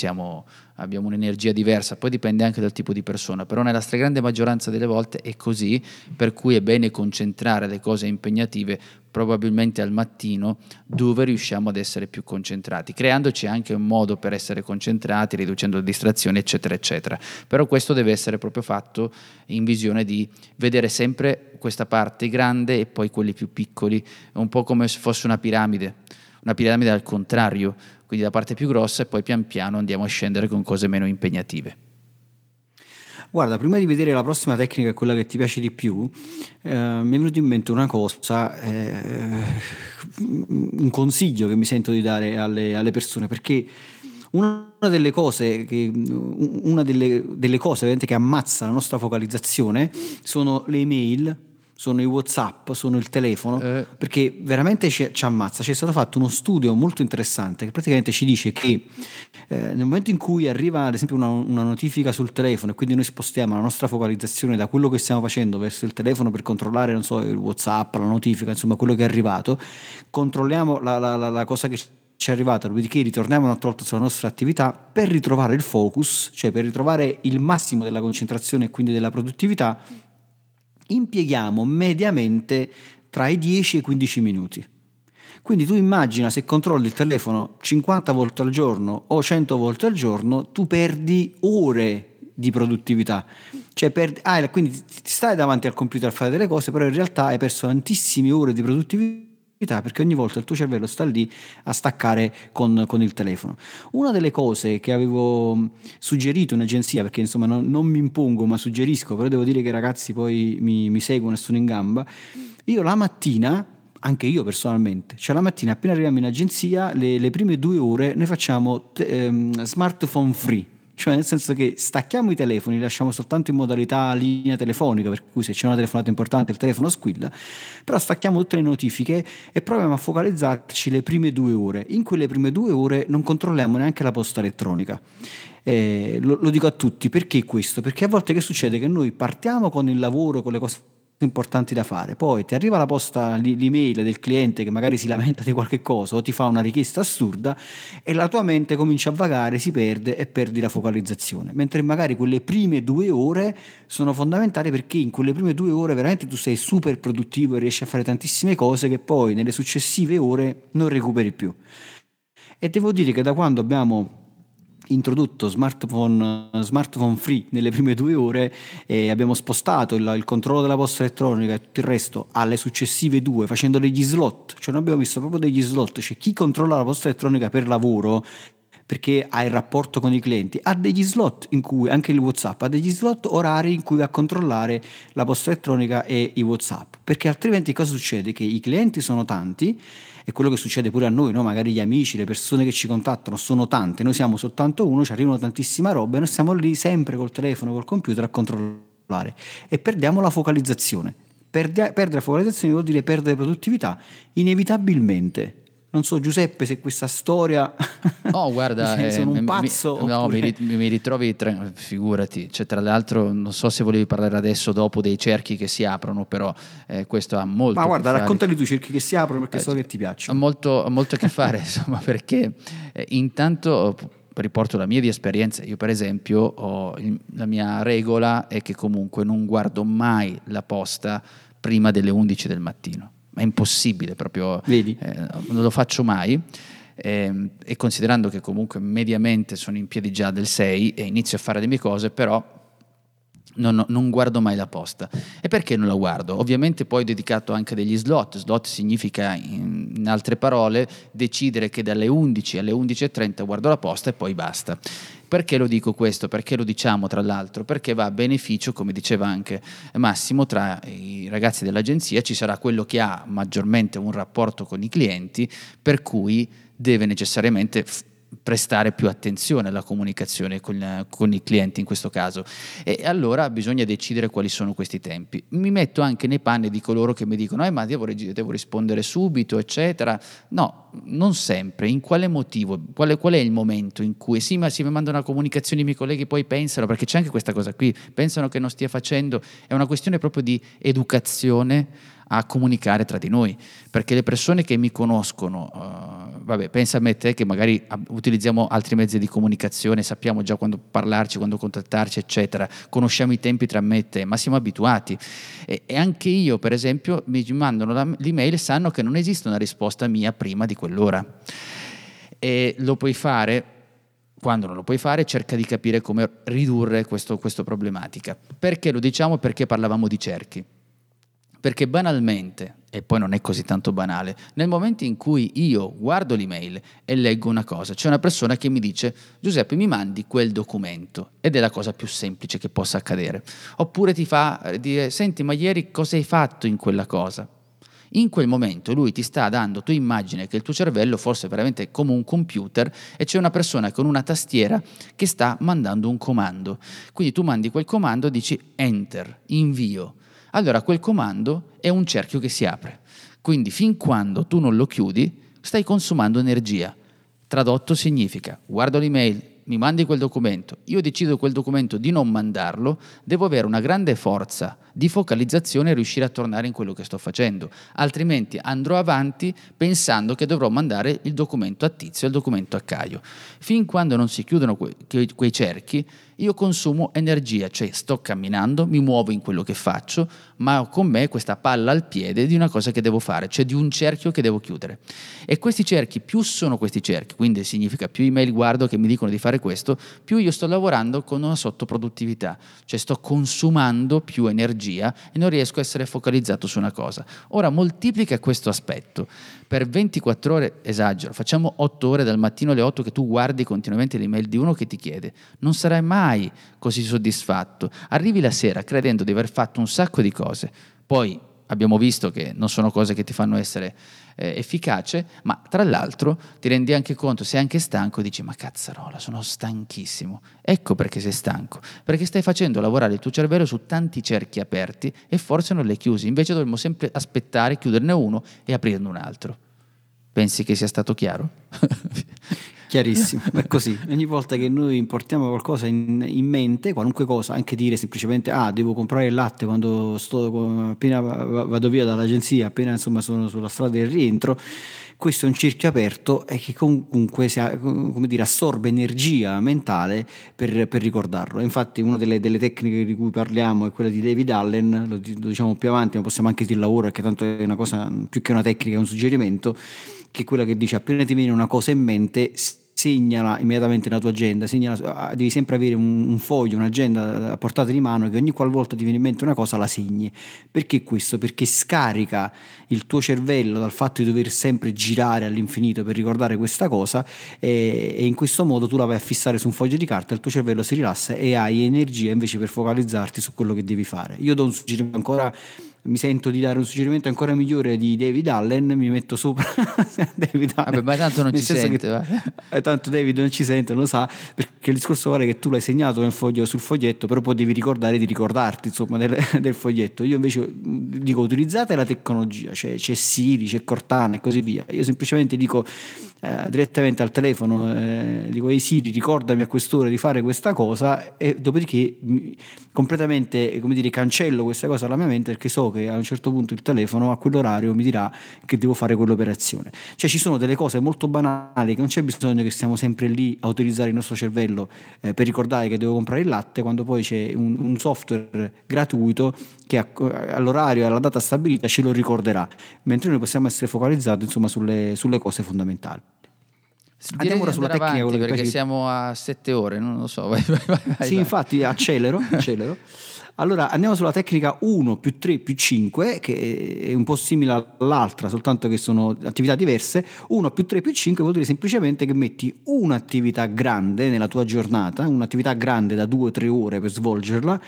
abbiamo un'energia diversa, poi dipende anche dal tipo di persona, però nella stragrande maggioranza delle volte è così, per cui è bene concentrare le cose impegnative probabilmente al mattino, dove riusciamo ad essere più concentrati, creandoci anche un modo per essere concentrati, riducendo le distrazioni eccetera eccetera, però questo deve essere proprio fatto in visione di vedere sempre questa parte grande e poi quelli più piccoli, un po' come se fosse una piramide al contrario, quindi la parte più grossa e poi pian piano andiamo a scendere con cose meno impegnative. Guarda, prima di vedere la prossima tecnica, quella che ti piace di più, mi è venuto in mente una cosa, un consiglio che mi sento di dare alle persone, perché una delle cose veramente che ammazza la nostra focalizzazione sono le email, sono i WhatsApp, sono il telefono, perché veramente ci ammazza. C'è stato fatto uno studio molto interessante che praticamente ci dice che nel momento in cui arriva ad esempio una notifica sul telefono e quindi noi spostiamo la nostra focalizzazione da quello che stiamo facendo verso il telefono per controllare, non so, il WhatsApp, la notifica, insomma quello che è arrivato, controlliamo la cosa che ci è arrivata, dopodiché ritorniamo un'altra volta sulla nostra attività per ritrovare il focus, cioè per ritrovare il massimo della concentrazione e quindi della produttività. Impieghiamo mediamente tra i 10 e i 15 minuti. Quindi tu immagina se controlli il telefono 50 volte al giorno o 100 volte al giorno, tu perdi ore di produttività. Cioè quindi stai davanti al computer a fare delle cose, però in realtà hai perso tantissime ore di produttività, perché ogni volta il tuo cervello sta lì a staccare con il telefono. Una delle cose che avevo suggerito in agenzia, perché insomma non mi impongo ma suggerisco, però devo dire che i ragazzi poi mi seguono e sono in gamba, io la mattina, anche io personalmente, cioè la mattina appena arriviamo in agenzia le prime 2 ore noi facciamo smartphone free, cioè nel senso che stacchiamo i telefoni, li lasciamo soltanto in modalità linea telefonica, per cui se c'è una telefonata importante il telefono squilla, però stacchiamo tutte le notifiche e proviamo a focalizzarci le prime 2 ore. In quelle prime 2 ore non controlliamo neanche la posta elettronica. Lo dico a tutti, perché questo? Perché a volte che succede? Che noi partiamo con il lavoro, con le cose importanti da fare, poi ti arriva la posta, l'email del cliente che magari si lamenta di qualche cosa o ti fa una richiesta assurda e la tua mente comincia a vagare, si perde e perdi la focalizzazione, mentre magari quelle prime 2 ore sono fondamentali, perché in quelle prime 2 ore veramente tu sei super produttivo e riesci a fare tantissime cose che poi nelle successive ore non recuperi più. E devo dire che da quando abbiamo introdotto smartphone free nelle prime 2 ore e abbiamo spostato il controllo della posta elettronica e tutto il resto alle successive 2, facendo degli slot, cioè noi abbiamo visto proprio degli slot, cioè chi controlla la posta elettronica per lavoro perché ha il rapporto con i clienti ha degli slot in cui anche il WhatsApp ha degli slot orari in cui va a controllare la posta elettronica e i WhatsApp, perché altrimenti cosa succede? Che i clienti sono tanti, e quello che succede pure a noi, no? Magari gli amici, le persone che ci contattano sono tante, noi siamo soltanto uno, ci arrivano tantissima roba e noi siamo lì sempre col telefono, col computer a controllare e perdiamo la focalizzazione. Perdere la focalizzazione vuol dire perdere produttività inevitabilmente. Non so Giuseppe se questa storia... No, guarda, sono un pazzo. Mi ritrovi, figurati, cioè, tra l'altro non so se volevi parlare adesso o dopo dei cerchi che si aprono, però questo ha molto... Ma guarda, raccontali tu i cerchi che si aprono, perché so che ti piacciono. Ha molto a che fare, insomma, perché intanto riporto la mia esperienza. Io per esempio la mia regola è che comunque non guardo mai la posta prima delle 11 del mattino. È impossibile proprio, non lo faccio mai, e considerando che comunque mediamente sono in piedi già del 6 e inizio a fare le mie cose, però non guardo mai la posta. E perché non la guardo? Ovviamente poi ho dedicato anche degli slot, significa in altre parole decidere che dalle 11 alle 11:30 guardo la posta e poi basta. Perché lo dico questo? Perché lo diciamo tra l'altro? Perché va a beneficio, come diceva anche Massimo, tra i ragazzi dell'agenzia ci sarà quello che ha maggiormente un rapporto con i clienti, per cui deve necessariamente prestare più attenzione alla comunicazione con i clienti in questo caso, e allora bisogna decidere quali sono questi tempi. Mi metto anche nei panni di coloro che mi dicono ma devo rispondere subito eccetera. No, non sempre. In quale motivo? Qual è il momento in cui sì, ma se mi mandano una comunicazione i miei colleghi poi pensano, perché c'è anche questa cosa qui, pensano che non stia facendo. È una questione proprio di educazione a comunicare tra di noi, perché le persone che mi conoscono, pensa a me e te che magari utilizziamo altri mezzi di comunicazione, sappiamo già quando parlarci, quando contattarci eccetera, conosciamo i tempi tra me e te, ma siamo abituati, e anche io per esempio mi mandano l'email e sanno che non esiste una risposta mia prima di quell'ora, e lo puoi fare. Quando non lo puoi fare, cerca di capire come ridurre questa problematica. Perché lo diciamo? Perché parlavamo di cerchi. Perché banalmente, e poi non è così tanto banale, nel momento in cui io guardo l'email e leggo una cosa, c'è una persona che mi dice Giuseppe mi mandi quel documento, ed è la cosa più semplice che possa accadere, oppure ti fa dire senti ma ieri cosa hai fatto in quella cosa? in quel momento lui ti sta dando tua immagine che il tuo cervello fosse veramente come un computer e c'è una persona con una tastiera che sta mandando un comando. Quindi tu mandi quel comando, dici enter, invio. Allora quel comando è un cerchio che si apre. Quindi fin quando tu non lo chiudi stai consumando energia. Tradotto significa guardo l'email, mi mandi quel documento, io decido quel documento di non mandarlo, devo avere una grande forza di focalizzazione e riuscire a tornare in quello che sto facendo, altrimenti andrò avanti pensando che dovrò mandare il documento a Tizio e il documento a Caio. Fin quando non si chiudono quei cerchi, io consumo energia, cioè sto camminando, mi muovo in quello che faccio, ma ho con me questa palla al piede di una cosa che devo fare, cioè di un cerchio che devo chiudere. E questi cerchi, più sono questi cerchi, quindi significa più email guardo che mi dicono di fare questo, più io sto lavorando con una sottoproduttività, cioè sto consumando più energia e non riesco a essere focalizzato su una cosa. Ora moltiplica questo aspetto per 24 ore, esagero, facciamo 8 ore dal mattino alle 8 che tu guardi continuamente l'email di uno che ti chiede, non sarai mai così soddisfatto, arrivi la sera credendo di aver fatto un sacco di cose, poi abbiamo visto che non sono cose che ti fanno essere efficace, ma tra l'altro ti rendi anche conto, sei anche stanco e dici ma cazzarola, sono stanchissimo. Ecco perché sei stanco, perché stai facendo lavorare il tuo cervello su tanti cerchi aperti e forse non li hai chiusi, invece dovremmo sempre aspettare, chiuderne uno e aprirne un altro. Pensi che sia stato chiaro? Chiarissimo, è così. Ogni volta che noi importiamo qualcosa in mente, qualunque cosa, anche dire semplicemente devo comprare il latte quando appena vado via dall'agenzia, appena insomma sono sulla strada del rientro, questo è un cerchio aperto e che comunque assorbe energia mentale per ricordarlo. Infatti una delle tecniche di cui parliamo è quella di David Allen, lo diciamo più avanti, ma possiamo anche dirlo ora perché tanto è una cosa più che una tecnica, è un suggerimento, che è quella che dice appena ti viene una cosa in mente segnala immediatamente nella tua agenda, devi sempre avere un foglio, un'agenda a portata di mano che ogni qualvolta ti viene in mente una cosa la segni. Perché questo? Perché scarica il tuo cervello dal fatto di dover sempre girare all'infinito per ricordare questa cosa e in questo modo tu la vai a fissare su un foglio di carta, il tuo cervello si rilassa e hai energia invece per focalizzarti su quello che devi fare. Io do un suggerimento ancora, mi sento di dare un suggerimento ancora migliore di David Allen, mi metto sopra David Allen. Vabbè, ma tanto non ci sente, tanto David non ci sente, lo sa, perché il discorso vale che tu l'hai segnato nel foglio, sul foglietto, però poi devi ricordare di ricordarti insomma del foglietto. Io invece dico utilizzate la tecnologia, cioè c'è Siri, c'è Cortana e così via, io semplicemente dico direttamente al telefono, dico hey Siri ricordami a quest'ora di fare questa cosa, e dopodiché completamente cancello questa cosa alla mia mente, perché so che a un certo punto il telefono a quell'orario mi dirà che devo fare quell'operazione. Cioè ci sono delle cose molto banali che non c'è bisogno che stiamo sempre lì a utilizzare il nostro cervello per ricordare che devo comprare il latte, quando poi c'è un software gratuito che all'orario e alla data stabilita ce lo ricorderà, mentre noi possiamo essere focalizzati insomma sulle cose fondamentali. Andiamo ora sulla tecnica, perché siamo a 7 ore, non lo so, vai. Sì, infatti accelero. Allora andiamo sulla tecnica 1 più 3 più 5, che è un po' simile all'altra, soltanto che sono attività diverse. 1 più 3 più 5 vuol dire semplicemente che metti un'attività grande nella tua giornata, un'attività grande da 2-3 ore per svolgerla,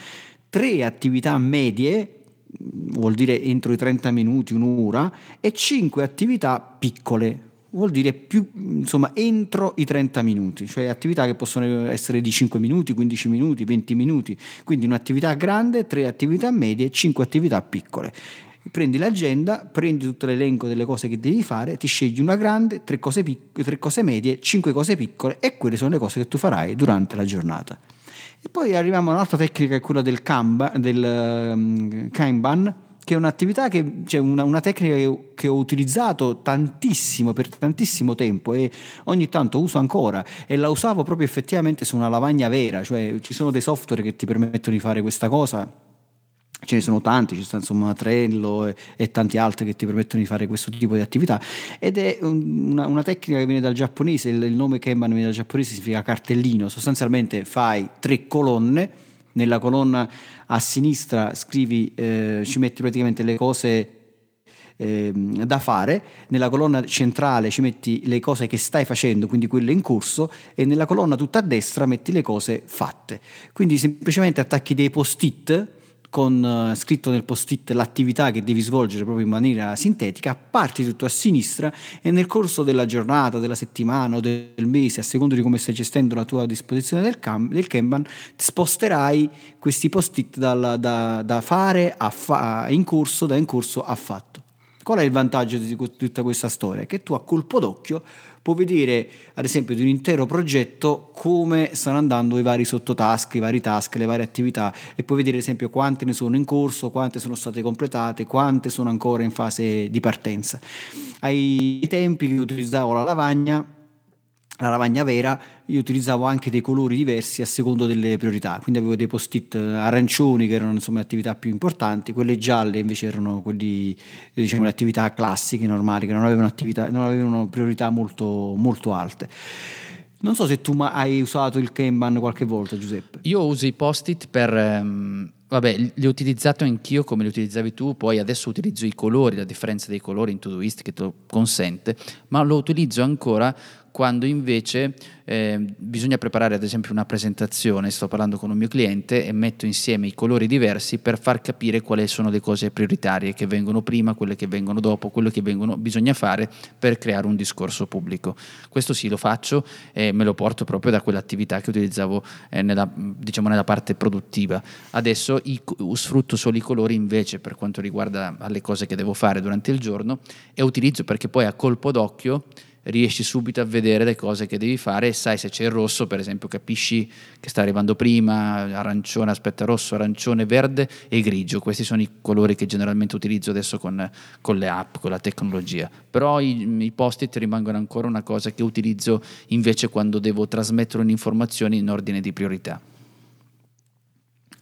3 attività medie, vuol dire entro i 30 minuti, un'ora, e 5 attività piccole, vuol dire entro i 30 minuti, cioè attività che possono essere di 5 minuti, 15 minuti, 20 minuti. Quindi un'attività grande, 3 attività medie, 5 attività piccole. Prendi l'agenda, prendi tutto l'elenco delle cose che devi fare, ti scegli una grande, 3 cose medie, 5 cose piccole, e quelle sono le cose che tu farai durante la giornata. E poi arriviamo a un'altra tecnica, che è quella del Kanban, che è un'attività una tecnica che ho utilizzato tantissimo, per tantissimo tempo, e ogni tanto uso ancora, e la usavo proprio effettivamente su una lavagna vera, cioè ci sono dei software che ti permettono di fare questa cosa. Ce ne sono tanti, ci sta insomma Trello e tanti altri che ti permettono di fare questo tipo di attività, ed è una tecnica che viene dal giapponese, il nome Kanban viene dal giapponese, significa cartellino. Sostanzialmente fai 3 colonne, nella colonna a sinistra scrivi, ci metti praticamente le cose da fare, nella colonna centrale ci metti le cose che stai facendo, quindi quelle in corso, e nella colonna tutta a destra metti le cose fatte. Quindi semplicemente attacchi dei post-it con scritto nel post-it l'attività che devi svolgere proprio in maniera sintetica, parti tutto a sinistra e nel corso della giornata, della settimana o del mese, a seconda di come stai gestendo la tua disposizione del Kanban, sposterai questi post-it da fare a in corso, da in corso a fatto. Qual è il vantaggio di tutta questa storia? Che tu a colpo d'occhio puoi vedere, ad esempio, di un intero progetto come stanno andando i vari sottotask, i vari task, le varie attività, e puoi vedere, ad esempio, quante ne sono in corso, quante sono state completate, quante sono ancora in fase di partenza. Ai tempi che utilizzavo la lavagna vera, io utilizzavo anche dei colori diversi a seconda delle priorità, quindi avevo dei post-it arancioni che erano insomma le attività più importanti, quelle gialle invece erano quelli, diciamo, le attività classiche, normali, che non avevano priorità molto, molto alte. Non so se tu hai usato il Kanban qualche volta, Giuseppe. Io uso i post-it per... Vabbè, li ho utilizzato anch'io come li utilizzavi tu, poi adesso utilizzo i colori, la differenza dei colori in Todoist che te lo consente, ma lo utilizzo ancora quando invece bisogna preparare ad esempio una presentazione, sto parlando con un mio cliente e metto insieme i colori diversi per far capire quali sono le cose prioritarie che vengono prima, quelle che vengono dopo, quello che bisogna fare per creare un discorso pubblico. Questo sì, lo faccio e me lo porto proprio da quell'attività che utilizzavo nella parte produttiva. Adesso sfrutto solo i colori invece per quanto riguarda alle cose che devo fare durante il giorno, e utilizzo perché poi a colpo d'occhio riesci subito a vedere le cose che devi fare e sai se c'è il rosso, per esempio, capisci che sta arrivando prima, arancione, aspetta, rosso, arancione, verde e grigio. Questi sono i colori che generalmente utilizzo adesso con le app, con la tecnologia, però i post-it rimangono ancora una cosa che utilizzo invece quando devo trasmettere un'informazione in ordine di priorità.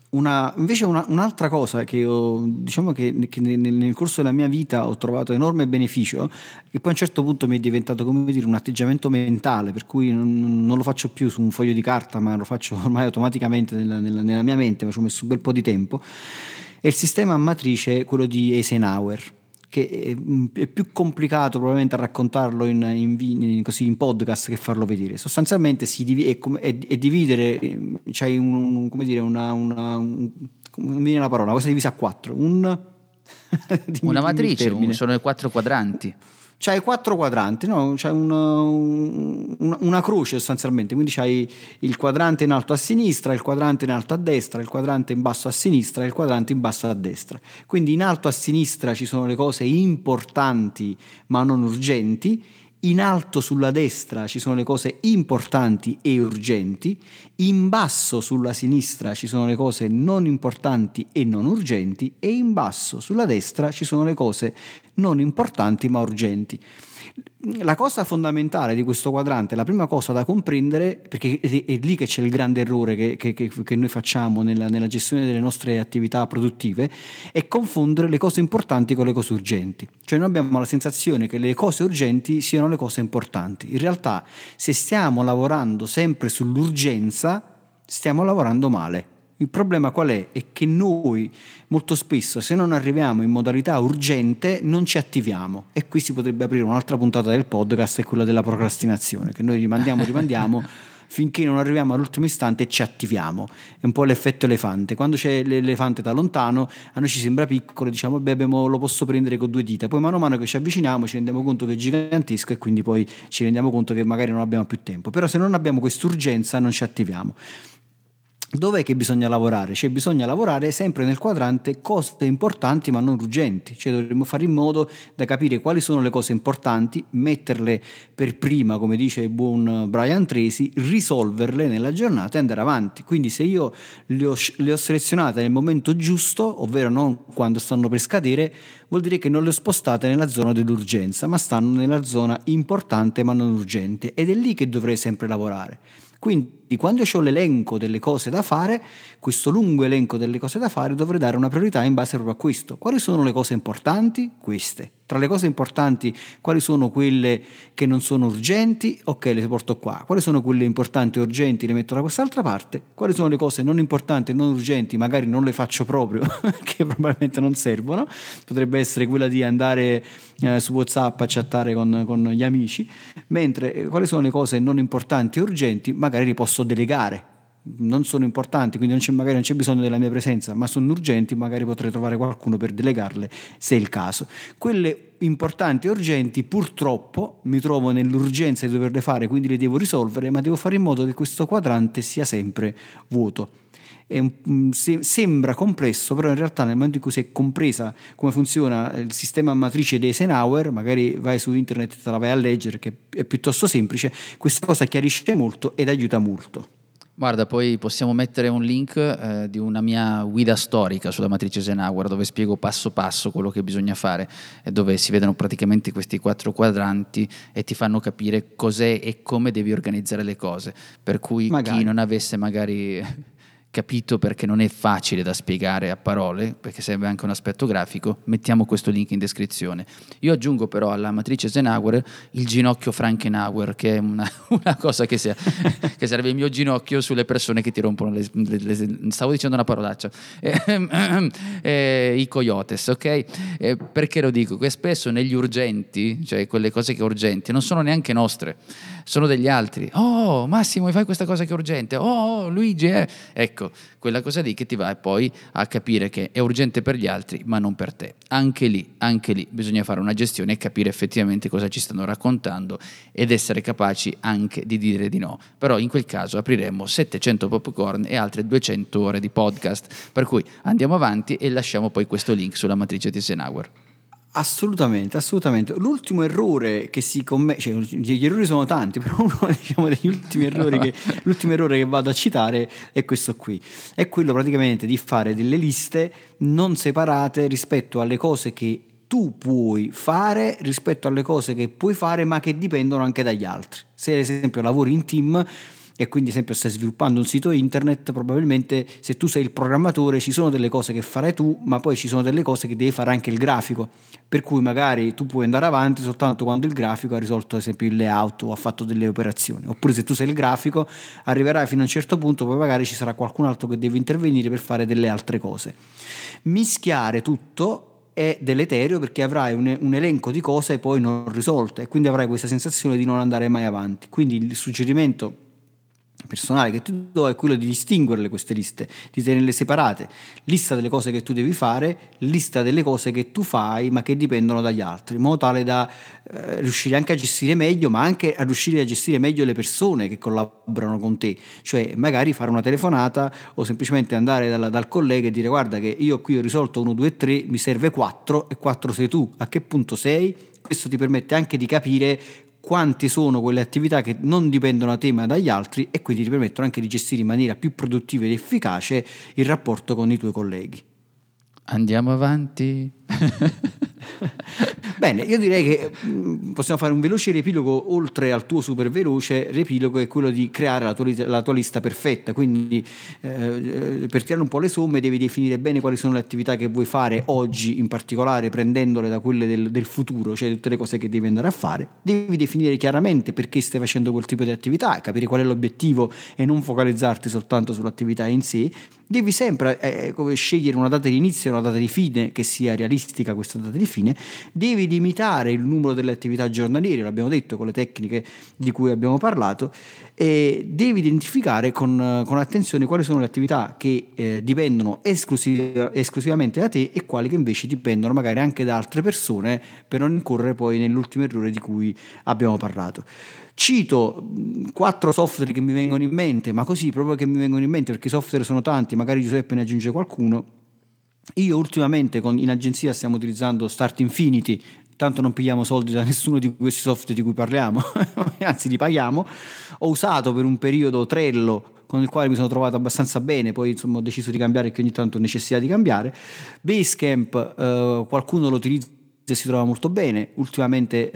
Un'altra cosa che io, diciamo che nel corso della mia vita ho trovato enorme beneficio, che poi a un certo punto mi è diventato, come dire, un atteggiamento mentale, per cui non lo faccio più su un foglio di carta, ma lo faccio ormai automaticamente nella mia mente, ma ci ho messo un bel po' di tempo, è il sistema a matrice, quello di Eisenhower, che è più complicato probabilmente a raccontarlo in podcast che farlo vedere. Sostanzialmente è dividere, c'hai non mi viene la parola, una cosa divisa a quattro, una matrice, sono i quattro quadranti. C'hai quattro quadranti, no? C'hai una croce sostanzialmente, quindi c'hai il quadrante in alto a sinistra, il quadrante in alto a destra, il quadrante in basso a sinistra e il quadrante in basso a destra. Quindi in alto a sinistra ci sono le cose importanti ma non urgenti, in alto sulla destra ci sono le cose importanti e urgenti, in basso sulla sinistra ci sono le cose non importanti e non urgenti, e in basso sulla destra ci sono le cose non importanti ma urgenti. La cosa fondamentale di questo quadrante, la prima cosa da comprendere, perché è lì che c'è il grande errore che noi facciamo nella gestione delle nostre attività produttive, è confondere le cose importanti con le cose urgenti. Cioè noi abbiamo la sensazione che le cose urgenti siano le cose importanti. In realtà, se stiamo lavorando sempre sull'urgenza, stiamo lavorando male. Il problema qual è? È che noi molto spesso, se non arriviamo in modalità urgente, non ci attiviamo, e qui si potrebbe aprire un'altra puntata del podcast, è quella della procrastinazione, che noi rimandiamo finché non arriviamo all'ultimo istante e ci attiviamo. È un po' l'effetto elefante: quando c'è l'elefante da lontano a noi ci sembra piccolo, diciamo beh, lo posso prendere con due dita, poi mano a mano che ci avviciniamo ci rendiamo conto che è gigantesco e quindi poi ci rendiamo conto che magari non abbiamo più tempo. Però se non abbiamo quest'urgenza non ci attiviamo. Dov'è che bisogna lavorare? Cioè bisogna lavorare sempre nel quadrante cose importanti ma non urgenti, cioè dovremmo fare in modo da capire quali sono le cose importanti, metterle per prima, come dice il buon Brian Tracy, risolverle nella giornata e andare avanti. Quindi se io le ho selezionate nel momento giusto, ovvero non quando stanno per scadere, vuol dire che non le ho spostate nella zona dell'urgenza, ma stanno nella zona importante ma non urgente, ed è lì che dovrei sempre lavorare. Quindi quando ho l'elenco delle cose da fare, questo lungo elenco delle cose da fare, dovrei dare una priorità in base proprio a questo. Quali sono le cose importanti? Queste. Tra le cose importanti, quali sono quelle che non sono urgenti? Ok, le porto qua. Quali sono quelle importanti e urgenti? Le metto da quest'altra parte. Quali sono le cose non importanti e non urgenti? Magari non le faccio proprio, che probabilmente non servono. Potrebbe essere quella di andare su WhatsApp a chattare con gli amici. Mentre quali sono le cose non importanti e urgenti? Magari li posso delegare. non sono importanti, quindi magari non c'è bisogno della mia presenza, ma sono urgenti, magari potrei trovare qualcuno per delegarle se è il caso. Quelle importanti e urgenti purtroppo mi trovo nell'urgenza di doverle fare, quindi le devo risolvere, ma devo fare in modo che questo quadrante sia sempre vuoto. Sembra complesso, però in realtà nel momento in cui si è compresa come funziona il sistema a matrice di Eisenhower, magari vai su internet e te la vai a leggere, che è piuttosto semplice, questa cosa chiarisce molto ed aiuta molto. Guarda, poi possiamo mettere un link di una mia guida storica sulla matrice Eisenhower, dove spiego passo passo quello che bisogna fare e dove si vedono praticamente questi 4 quadranti e ti fanno capire cos'è e come devi organizzare le cose, per cui magari chi non avesse magari capito, perché non è facile da spiegare a parole, perché serve anche un aspetto grafico, mettiamo questo link in descrizione. Io aggiungo però alla matrice Eisenhower il ginocchio Frankenauer, che è una cosa che serve il mio ginocchio sulle persone che ti rompono le stavo dicendo una parolaccia, i coyotes, ok? Perché lo dico? Che spesso negli urgenti, cioè quelle cose che urgenti non sono neanche nostre, sono degli altri. Oh Massimo, fai questa cosa che è urgente, oh Luigi, ecco quella cosa lì che ti va poi a capire che è urgente per gli altri ma non per te. Anche lì bisogna fare una gestione e capire effettivamente cosa ci stanno raccontando ed essere capaci anche di dire di no, però in quel caso apriremo 700 popcorn e altre 200 ore di podcast, per cui andiamo avanti e lasciamo poi questo link sulla matrice di Eisenhower. Assolutamente. L'ultimo errore che si commette, cioè, gli errori sono tanti, però uno degli ultimi errori l'ultimo errore che vado a citare è questo qui, è quello praticamente di fare delle liste non separate rispetto alle cose che tu puoi fare, rispetto alle cose che puoi fare ma che dipendono anche dagli altri. Se ad esempio lavori in team e quindi sempre stai sviluppando un sito internet, probabilmente se tu sei il programmatore ci sono delle cose che farai tu, ma poi ci sono delle cose che devi fare anche il grafico, per cui magari tu puoi andare avanti soltanto quando il grafico ha risolto ad esempio il layout o ha fatto delle operazioni, oppure se tu sei il grafico arriverai fino a un certo punto, poi magari ci sarà qualcun altro che deve intervenire per fare delle altre cose. Mischiare tutto è deleterio, perché avrai un elenco di cose poi non risolte e quindi avrai questa sensazione di non andare mai avanti. Quindi il suggerimento personale che ti do è quello di distinguerle queste liste, di tenerle separate: lista delle cose che tu devi fare, lista delle cose che tu fai ma che dipendono dagli altri, in modo tale da riuscire anche a gestire meglio, ma anche a riuscire a gestire meglio le persone che collaborano con te, cioè magari fare una telefonata o semplicemente andare dal collega e dire: guarda che io qui ho risolto 1, 2, 3, mi serve 4 e 4 sei tu, a che punto sei? Questo ti permette anche di capire quante sono quelle attività che non dipendono da te ma dagli altri, e quindi ti permettono anche di gestire in maniera più produttiva ed efficace il rapporto con i tuoi colleghi. Andiamo avanti. Bene, io direi che possiamo fare un veloce riepilogo, oltre al tuo super veloce riepilogo è quello di creare la tua lista perfetta. Quindi per tirare un po' le somme devi definire bene quali sono le attività che vuoi fare oggi, in particolare prendendole da quelle del futuro, cioè tutte le cose che devi andare a fare. Devi definire chiaramente perché stai facendo quel tipo di attività, capire qual è l'obiettivo e non focalizzarti soltanto sull'attività in sé. Devi sempre scegliere una data di inizio e una data di fine che sia realistica, questa data di fine. Devi limitare il numero delle attività giornaliere, l'abbiamo detto, con le tecniche di cui abbiamo parlato, e devi identificare con attenzione quali sono le attività che dipendono esclusivamente da te e quali che invece dipendono magari anche da altre persone, per non incorrere poi nell'ultimo errore di cui abbiamo parlato. Cito 4 software che mi vengono in mente, ma così proprio che mi vengono in mente, perché i software sono tanti, magari Giuseppe ne aggiunge qualcuno. Io ultimamente in agenzia stiamo utilizzando Start Infinity, tanto non pigliamo soldi da nessuno di questi software di cui parliamo, anzi li paghiamo. Ho usato per un periodo Trello, con il quale mi sono trovato abbastanza bene, poi insomma ho deciso di cambiare, che ogni tanto ho necessità di cambiare. Basecamp, qualcuno lo utilizza, si trova molto bene ultimamente,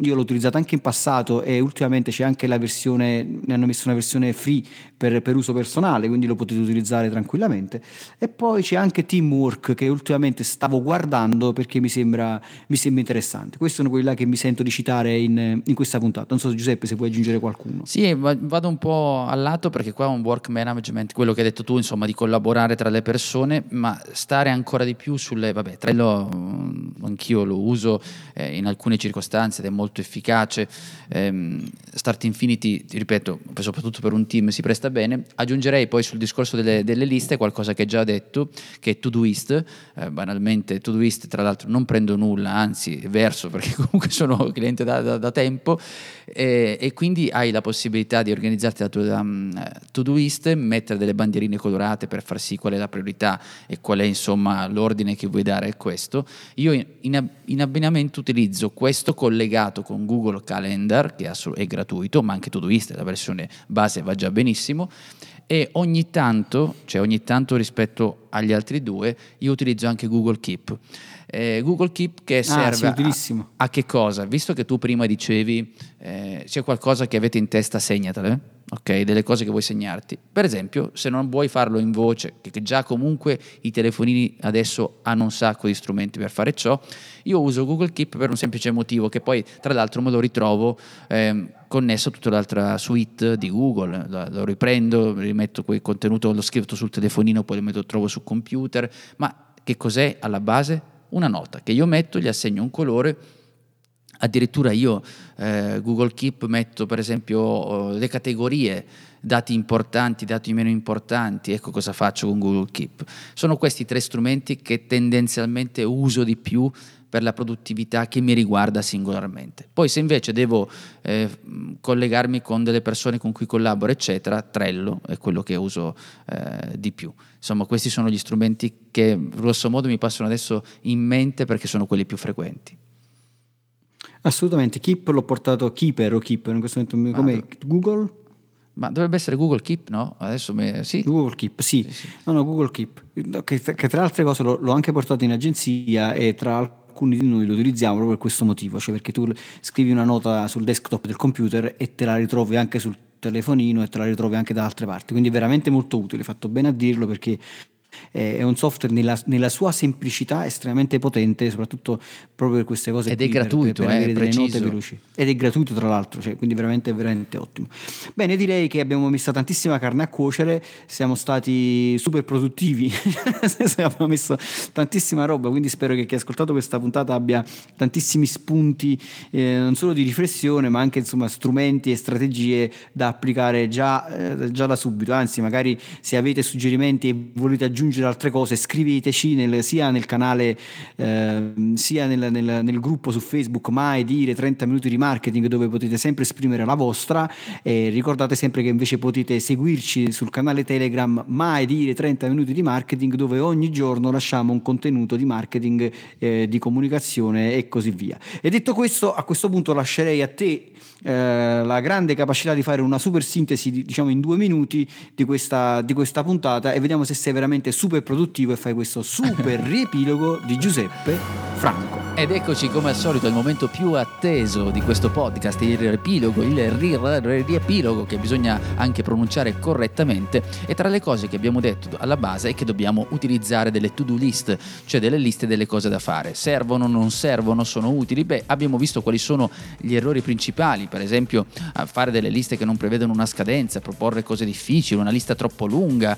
io l'ho utilizzato anche in passato e ultimamente c'è anche la versione, ne hanno messo una versione free per uso personale, quindi lo potete utilizzare tranquillamente. E poi c'è anche Teamwork, che ultimamente stavo guardando perché mi sembra interessante. Questi sono quelli là che mi sento di citare in questa puntata. Non so Giuseppe se puoi aggiungere qualcuno. Sì, vado un po' al lato, perché qua è un work management, quello che hai detto tu, insomma, di collaborare tra le persone, ma stare ancora di più sulle, Trello anch'io anch'io lo uso in alcune circostanze ed è molto efficace. Start Infinity, ripeto, soprattutto per un team si presta bene. Aggiungerei poi sul discorso delle liste qualcosa che già ho detto, che è Todoist. Banalmente Todoist, tra l'altro non prendo nulla, anzi verso, perché comunque sono cliente da tempo, e quindi hai la possibilità di organizzarti la tua Todoist, mettere delle bandierine colorate per far sì qual è la priorità e qual è insomma l'ordine che vuoi dare a questo. Io in abbinamento utilizzo questo collegato con Google Calendar, che è gratuito, ma anche Todoist, la versione base va già benissimo, e ogni tanto rispetto agli altri due io utilizzo anche Google Keep. Google Keep che serve a che cosa? Visto che tu prima dicevi c'è qualcosa che avete in testa, segnatele, ok? Delle cose che vuoi segnarti. Per esempio, se non vuoi farlo in voce, che già comunque i telefonini adesso hanno un sacco di strumenti per fare ciò, io uso Google Keep per un semplice motivo, che poi tra l'altro me lo ritrovo connesso a tutta l'altra suite di Google, lo riprendo, rimetto quel contenuto, l'ho scritto sul telefonino, poi lo trovo sul computer. Ma che cos'è alla base? Una nota che io metto, gli assegno un colore. Addirittura io Google Keep metto per esempio le categorie, dati importanti, dati meno importanti. Ecco cosa faccio con Google Keep. Sono questi tre strumenti che tendenzialmente uso di più per la produttività che mi riguarda singolarmente. Poi se invece devo collegarmi con delle persone con cui collaboro eccetera, Trello è quello che uso di più. Insomma, questi sono gli strumenti che grosso modo mi passano adesso in mente perché sono quelli più frequenti. Assolutamente, Keep l'ho portato, Keeper o Keep in questo momento come Google? Ma dovrebbe essere Google Keep, no? Adesso sì. Google Keep, sì. No, Google Keep, che tra altre cose l'ho anche portato in agenzia e tra alcuni di noi lo utilizziamo proprio per questo motivo, cioè perché tu scrivi una nota sul desktop del computer e te la ritrovi anche sul telefonino e te la ritrovi anche da altre parti, quindi è veramente molto utile, fatto bene a dirlo, perché è un software nella sua semplicità estremamente potente, soprattutto proprio per queste cose. Ed è gratuito, per avere delle note veloci. Ed è gratuito tra l'altro, cioè, quindi veramente ottimo. Bene, direi che abbiamo messo tantissima carne a cuocere, siamo stati super produttivi, abbiamo messo tantissima roba, quindi spero che chi ha ascoltato questa puntata abbia tantissimi spunti, non solo di riflessione ma anche insomma strumenti e strategie da applicare già da subito. Anzi, magari se avete suggerimenti e volete aggiungere altre cose, scriveteci sia nel canale sia nel gruppo su Facebook Mai Dire 30 Minuti di Marketing, dove potete sempre esprimere la vostra, e ricordate sempre che invece potete seguirci sul canale Telegram Mai Dire 30 Minuti di Marketing, dove ogni giorno lasciamo un contenuto di marketing, di comunicazione e così via. E detto questo, a questo punto lascerei a te la grande capacità di fare una super sintesi, diciamo in 2 minuti, di questa puntata, e vediamo se sei veramente super produttivo e fai questo super riepilogo di Giuseppe Franco. Ed eccoci come al solito al momento più atteso di questo podcast, il riepilogo che bisogna anche pronunciare correttamente. E tra le cose che abbiamo detto alla base è che dobbiamo utilizzare delle to-do list, cioè delle liste delle cose da fare. Servono, non servono, sono utili? Beh, abbiamo visto quali sono gli errori principali, per esempio fare delle liste che non prevedono una scadenza, proporre cose difficili, una lista troppo lunga,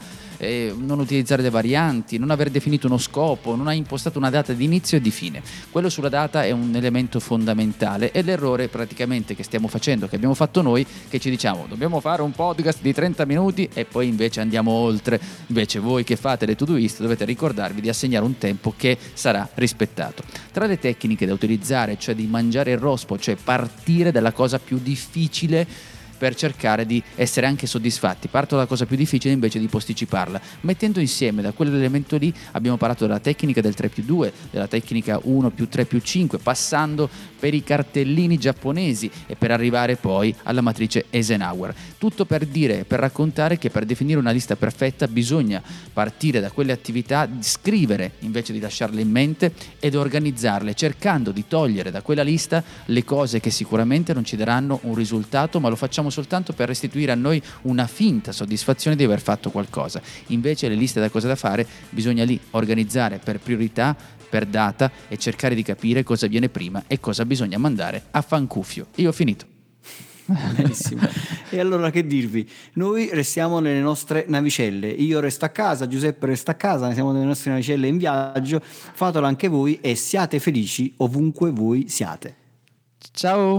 non utilizzare le varianti, non aver definito uno scopo, non hai impostato una data di inizio e di fine. Quello sulla data è un elemento fondamentale, e l'errore praticamente che stiamo facendo, che abbiamo fatto noi, che ci diciamo dobbiamo fare un podcast di 30 minuti e poi invece andiamo oltre. Invece voi che fate le Todoist dovete ricordarvi di assegnare un tempo che sarà rispettato. Tra le tecniche da utilizzare, cioè di mangiare il rospo, cioè partire dalla cosa più difficile per cercare di essere anche soddisfatti. Parto dalla cosa più difficile invece di posticiparla, mettendo insieme da quell'elemento lì. Abbiamo parlato della tecnica del 3 più 2, della tecnica 1 più 3 più 5, passando per i cartellini giapponesi e per arrivare poi alla matrice Eisenhower. Tutto per dire, per raccontare che per definire una lista perfetta bisogna partire da quelle attività, scrivere invece di lasciarle in mente, ed organizzarle cercando di togliere da quella lista le cose che sicuramente non ci daranno un risultato, ma lo facciamo soltanto per restituire a noi una finta soddisfazione di aver fatto qualcosa. Invece le liste da cose da fare bisogna lì organizzare per priorità, per data, e cercare di capire cosa viene prima e cosa bisogna mandare a fancuffio. Io ho finito. Benissimo. E allora che dirvi? Noi restiamo nelle nostre navicelle. Io resto a casa, Giuseppe resta a casa, siamo nelle nostre navicelle in viaggio. Fatelo anche voi e siate felici ovunque voi siate. Ciao.